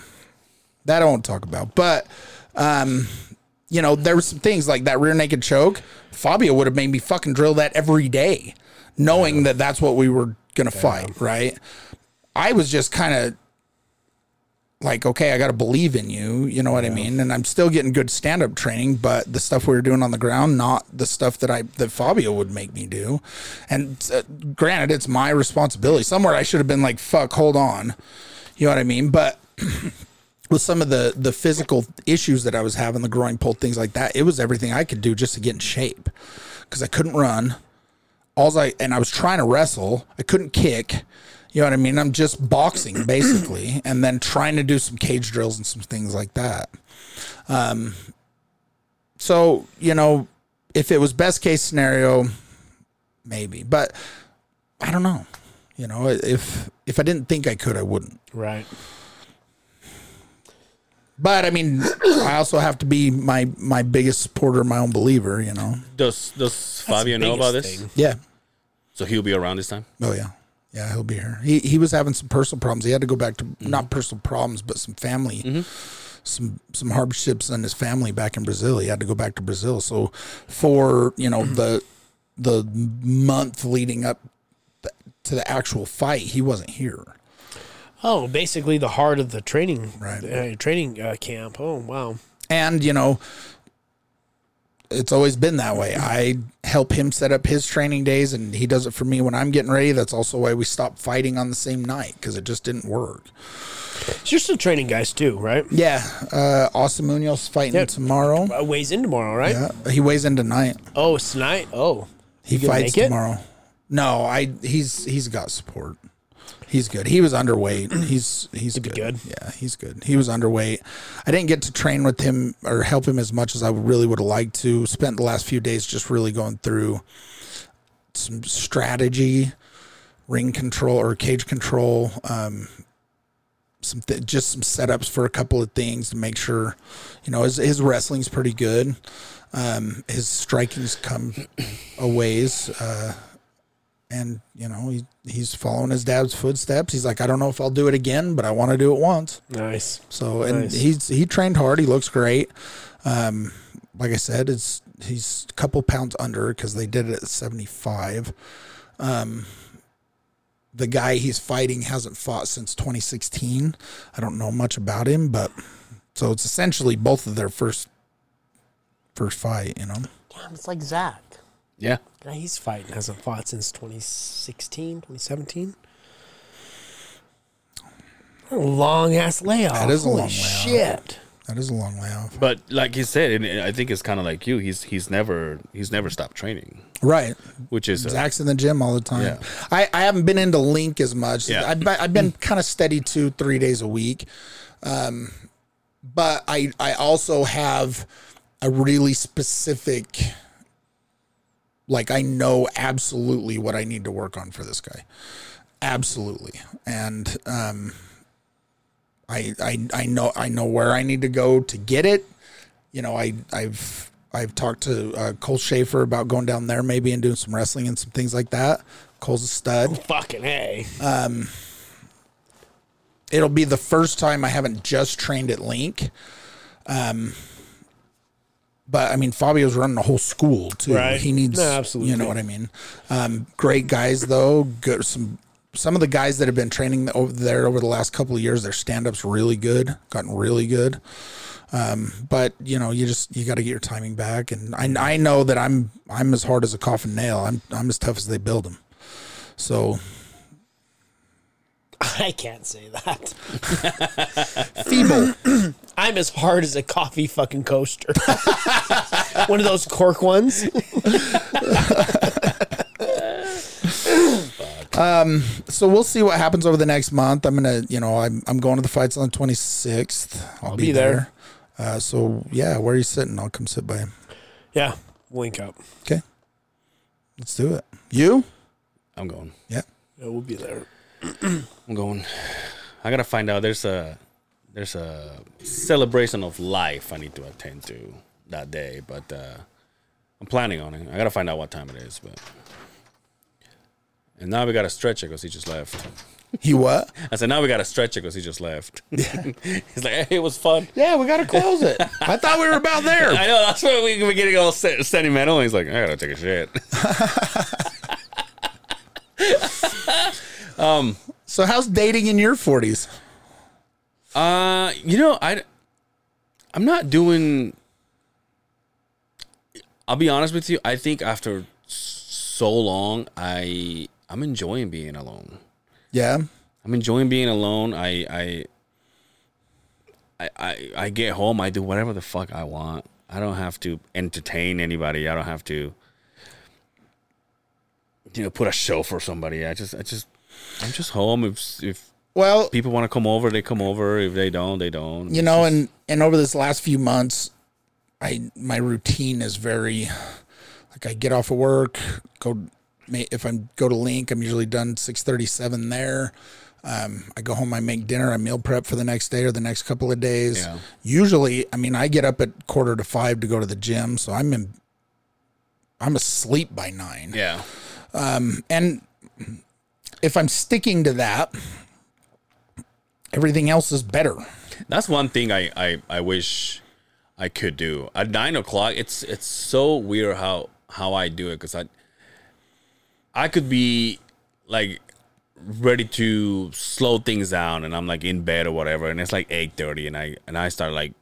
That I won't talk about. But, you know, there were some things like that rear naked choke. Fabio would have made me fucking drill that every day, knowing that that's what we were going to fight, right? I was just kind of like, okay, I got to believe in you. You know what I mean? And I'm still getting good stand-up training, but the stuff we were doing on the ground, not the stuff that Fabio would make me do. And granted, it's my responsibility. Somewhere I should have been like, fuck, hold on. You know what I mean? But with some of the physical issues that I was having, the groin pull, things like that, it was everything I could do just to get in shape because I couldn't run. And I was trying to wrestle. I couldn't kick. You know what I mean? I'm just boxing basically, and then trying to do some cage drills and some things like that. So, you know, if it was best case scenario, maybe, but I don't know, you know, if I didn't think I could, I wouldn't. Right. But I mean, I also have to be my biggest supporter, my own believer, you know. Does Fabio know about this? Yeah. So he'll be around this time? Oh yeah. Yeah, he'll be here. He was having some personal problems. He had to go back to not personal problems, but some family, some hardships in his family back in Brazil. He had to go back to Brazil. So for, you know, the month leading up to the actual fight, he wasn't here. Oh, basically the heart of the training, camp. Oh, wow. And, you know, it's always been that way. I help him set up his training days, and he does it for me when I'm getting ready. That's also why we stopped fighting on the same night, because it just didn't work. So you're still training guys too, right? Yeah. Austin Munoz fighting tomorrow. Weighs in tomorrow, right? Yeah, he weighs in tonight. Oh, it's tonight? Oh. He fights tomorrow. No, he's got support. He's good. He was underweight. He's good. Be good. Yeah, he's good. He was underweight. I didn't get to train with him or help him as much as I really would have liked to. Spent the last few days just really going through some strategy, ring control or cage control, just some setups for a couple of things to make sure, you know, his wrestling's pretty good. His striking's come a ways. And, you know, he's following his dad's footsteps. He's like, I don't know if I'll do it again, but I want to do it once. Nice. So, and he trained hard. He looks great. Like I said, he's a couple pounds under because they did it at 75. The guy he's fighting hasn't fought since 2016. I don't know much about him, but so it's essentially both of their first fight, you know. Damn, it's like Zach. Yeah. Now he's fighting. Hasn't fought since 2016, 2017. Long ass layoff. That is a long layoff. Holy shit. That is a long way off. But like he said, and I think it's kind of like you. He's never stopped training. Right. Which is Zach's in the gym all the time. Yeah. I haven't been into Link as much. Yeah. I've been kind of steady 2-3 days a week. But I also have a really specific, like, I know absolutely what I need to work on for this guy. Absolutely. And I know where I need to go to get it. You know, I've talked to Cole Schaefer about going down there maybe and doing some wrestling and some things like that. Cole's a stud. Oh, fucking A. It'll be the first time I haven't just trained at Link. But I mean, Fabio's running a whole school too. Right. He needs, absolutely. You know what I mean? Great guys though. Good. Some of the guys that have been training over there over the last couple of years, their stand-up's really good, gotten really good. But you know, you got to get your timing back. And I know that I'm as hard as a coffin nail. I'm as tough as they build them. So. I can't say that. Feeble. I'm as hard as a coffee fucking coaster. One of those cork ones. So we'll see what happens over the next month. I'm gonna, you know, I'm going to the fights on the 26th. I'll be there. So yeah, where are you sitting? I'll come sit by him. Yeah, link up. Okay, let's do it. You? I'm going. Yeah, yeah, we'll be there. I'm going. I gotta find out. There's a celebration of life I need to attend to that day, but I'm planning on it. I gotta find out what time it is, but. And now we got to stretch it because he just left. He what? I said, now we got to stretch it because he just left. Yeah. He's like, hey, it was fun. Yeah, we got to close it. I thought we were about there. I know. That's why we were getting all sentimental. And he's like, I got to take a shit. So how's dating in your 40s? You know, I'm not doing... I'll be honest with you. I think after... so long, I'm enjoying being alone. Yeah, I'm enjoying being alone. I get home. I do whatever the fuck I want. I don't have to entertain anybody. I don't have to, you know, put a show for somebody. I'm just home. If people want to come over, they come over. If they don't, they don't. You know, and over this last few months, my routine is very. Like I get off of work, go to Link, I'm usually done 6:37 there. I go home, I make dinner, I meal prep for the next day or the next couple of days. Yeah. Usually, I mean, I get up at 4:45 to go to the gym, so I'm asleep by 9. Yeah. And if I'm sticking to that, everything else is better. That's one thing I wish I could do. At 9 o'clock, it's so weird how I do it, because I could be like ready to slow things down, and I'm like in bed or whatever, and it's like 8:30, and I start like,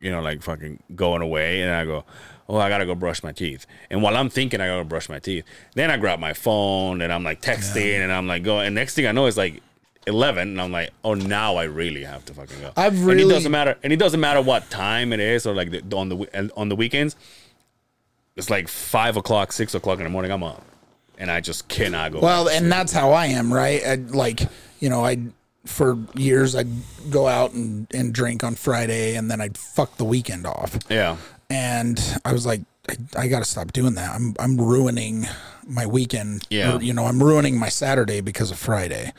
you know, like fucking going away, and I go, oh, I gotta go brush my teeth, and while I'm thinking I gotta brush my teeth, then I grab my phone and I'm like texting, yeah. And I'm like going, and next thing I know it's like 11, and I'm like, oh, now I really have to fucking go. And it doesn't matter what time it is, or like on the weekends. It's like 5 o'clock, 6 o'clock in the morning. I'm up, and I just cannot go. Well, and that's how I am, right? For years I'd go out and drink on Friday, and then I'd fuck the weekend off. Yeah, and I was like, I gotta stop doing that. I'm ruining my weekend. Yeah, you know, I'm ruining my Saturday because of Friday.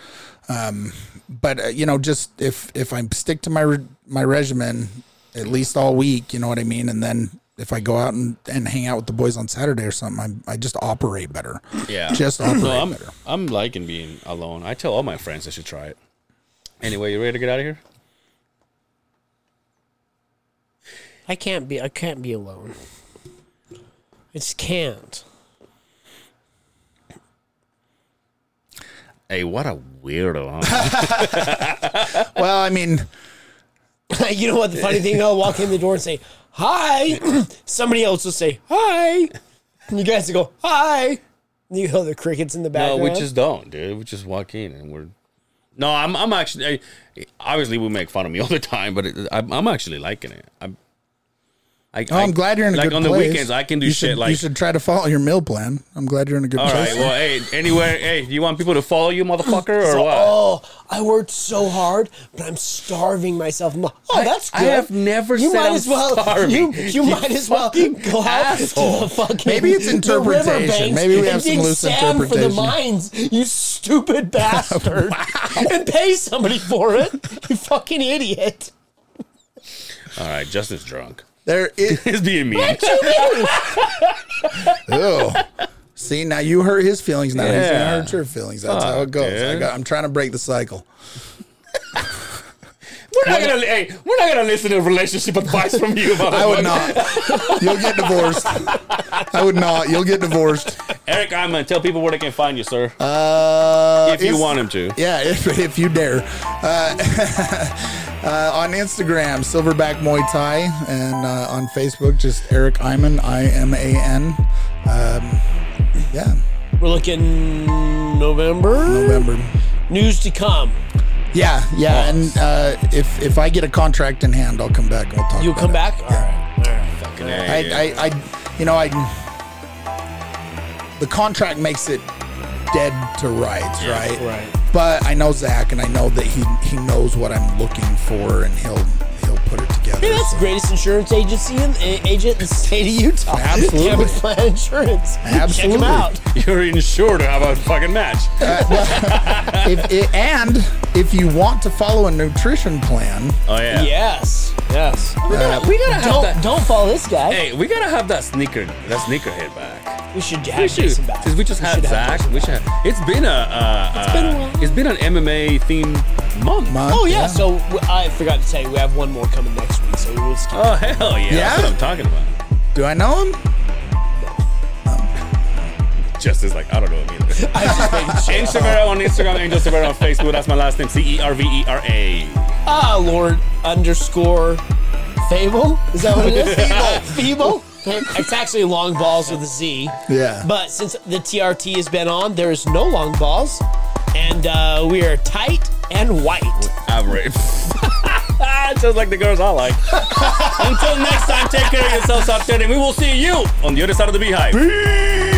But you know, just if I stick to my regimen at least all week, you know what I mean, and then if I go out and hang out with the boys on Saturday or something, I just operate better. Yeah, just operate better. I'm liking being alone. I tell all my friends they should try it. Anyway, you ready to get out of here? I can't be alone. I just can't. Hey, what a weirdo, huh? Well, I mean... You know what? The funny thing, I'll walk in the door and say, hi. Somebody else will say, hi. And you guys will go, hi. And you go, the crickets in the background. No, we just don't, dude. We just walk in and we're... No, I'm actually, obviously we make fun of me all the time, but I'm actually liking it. I'm glad you're in a good place. Like on the weekends, I can do shit like... You should try to follow your meal plan. I'm glad you're in a good place. All right, well, hey, anywhere... Hey, do you want people to follow you, motherfucker, or what? Oh, I worked so hard, but I'm starving myself. Oh, that's good. I have never said I'm starving. You might as well go out to the fucking... Maybe it's interpretation. Maybe we have some loose interpretation. For the mines, you stupid bastard. And pay somebody for it. You fucking idiot. All right, Justin's drunk. There is being mean. What you mean? See, now you hurt his feelings. Now he's going to hurt your feelings. That's how it goes. I'm trying to break the cycle. We're not going to listen to relationship advice from you. I would not. You'll get divorced. I would not. You'll get divorced. Eric Iman, tell people where they can find you, sir. If you want him to. Yeah, if you dare. On Instagram, Silverback Muay Thai, and on Facebook, just Eric Iman, I-M-A-N. Yeah. We're looking November. News to come. Yeah, and if I get a contract in hand, I'll come back and we'll talk. You'll come back? All right. Fucking the contract makes it dead to rights, right? Right. But I know Zach, and I know that he knows what I'm looking for, and he'll put it together. Hey, that's the greatest insurance agent in the state of Utah. Absolutely. Kevin Flanagan Insurance. Absolutely. Check him out. You're insured to have a fucking match. If you want to follow a nutrition plan. Oh, yeah. Yes. We gotta follow this guy. Hey, we gotta have that sneakerhead back. We should have Jason back. Because we just had Zach. It's been an MMA themed month. Oh, yeah. So I forgot to tell you, we have one more coming next week. So we'll skip. Oh, hell yeah. That's what I'm talking about. Do I know him? Justin's like, I don't know him either. James Cervera on Instagram, Angel Cervera on Facebook. That's my last name, Cervera. Lord_Fable. Is that what it is? Feeble? It's actually long balls with a Z. Yeah. But since the TRT has been on, there is no long balls. And we are tight and white. Average. Just like the girls I like. Until next time, take care of yourselves out there, and we will see you on the other side of the beehive. Peace.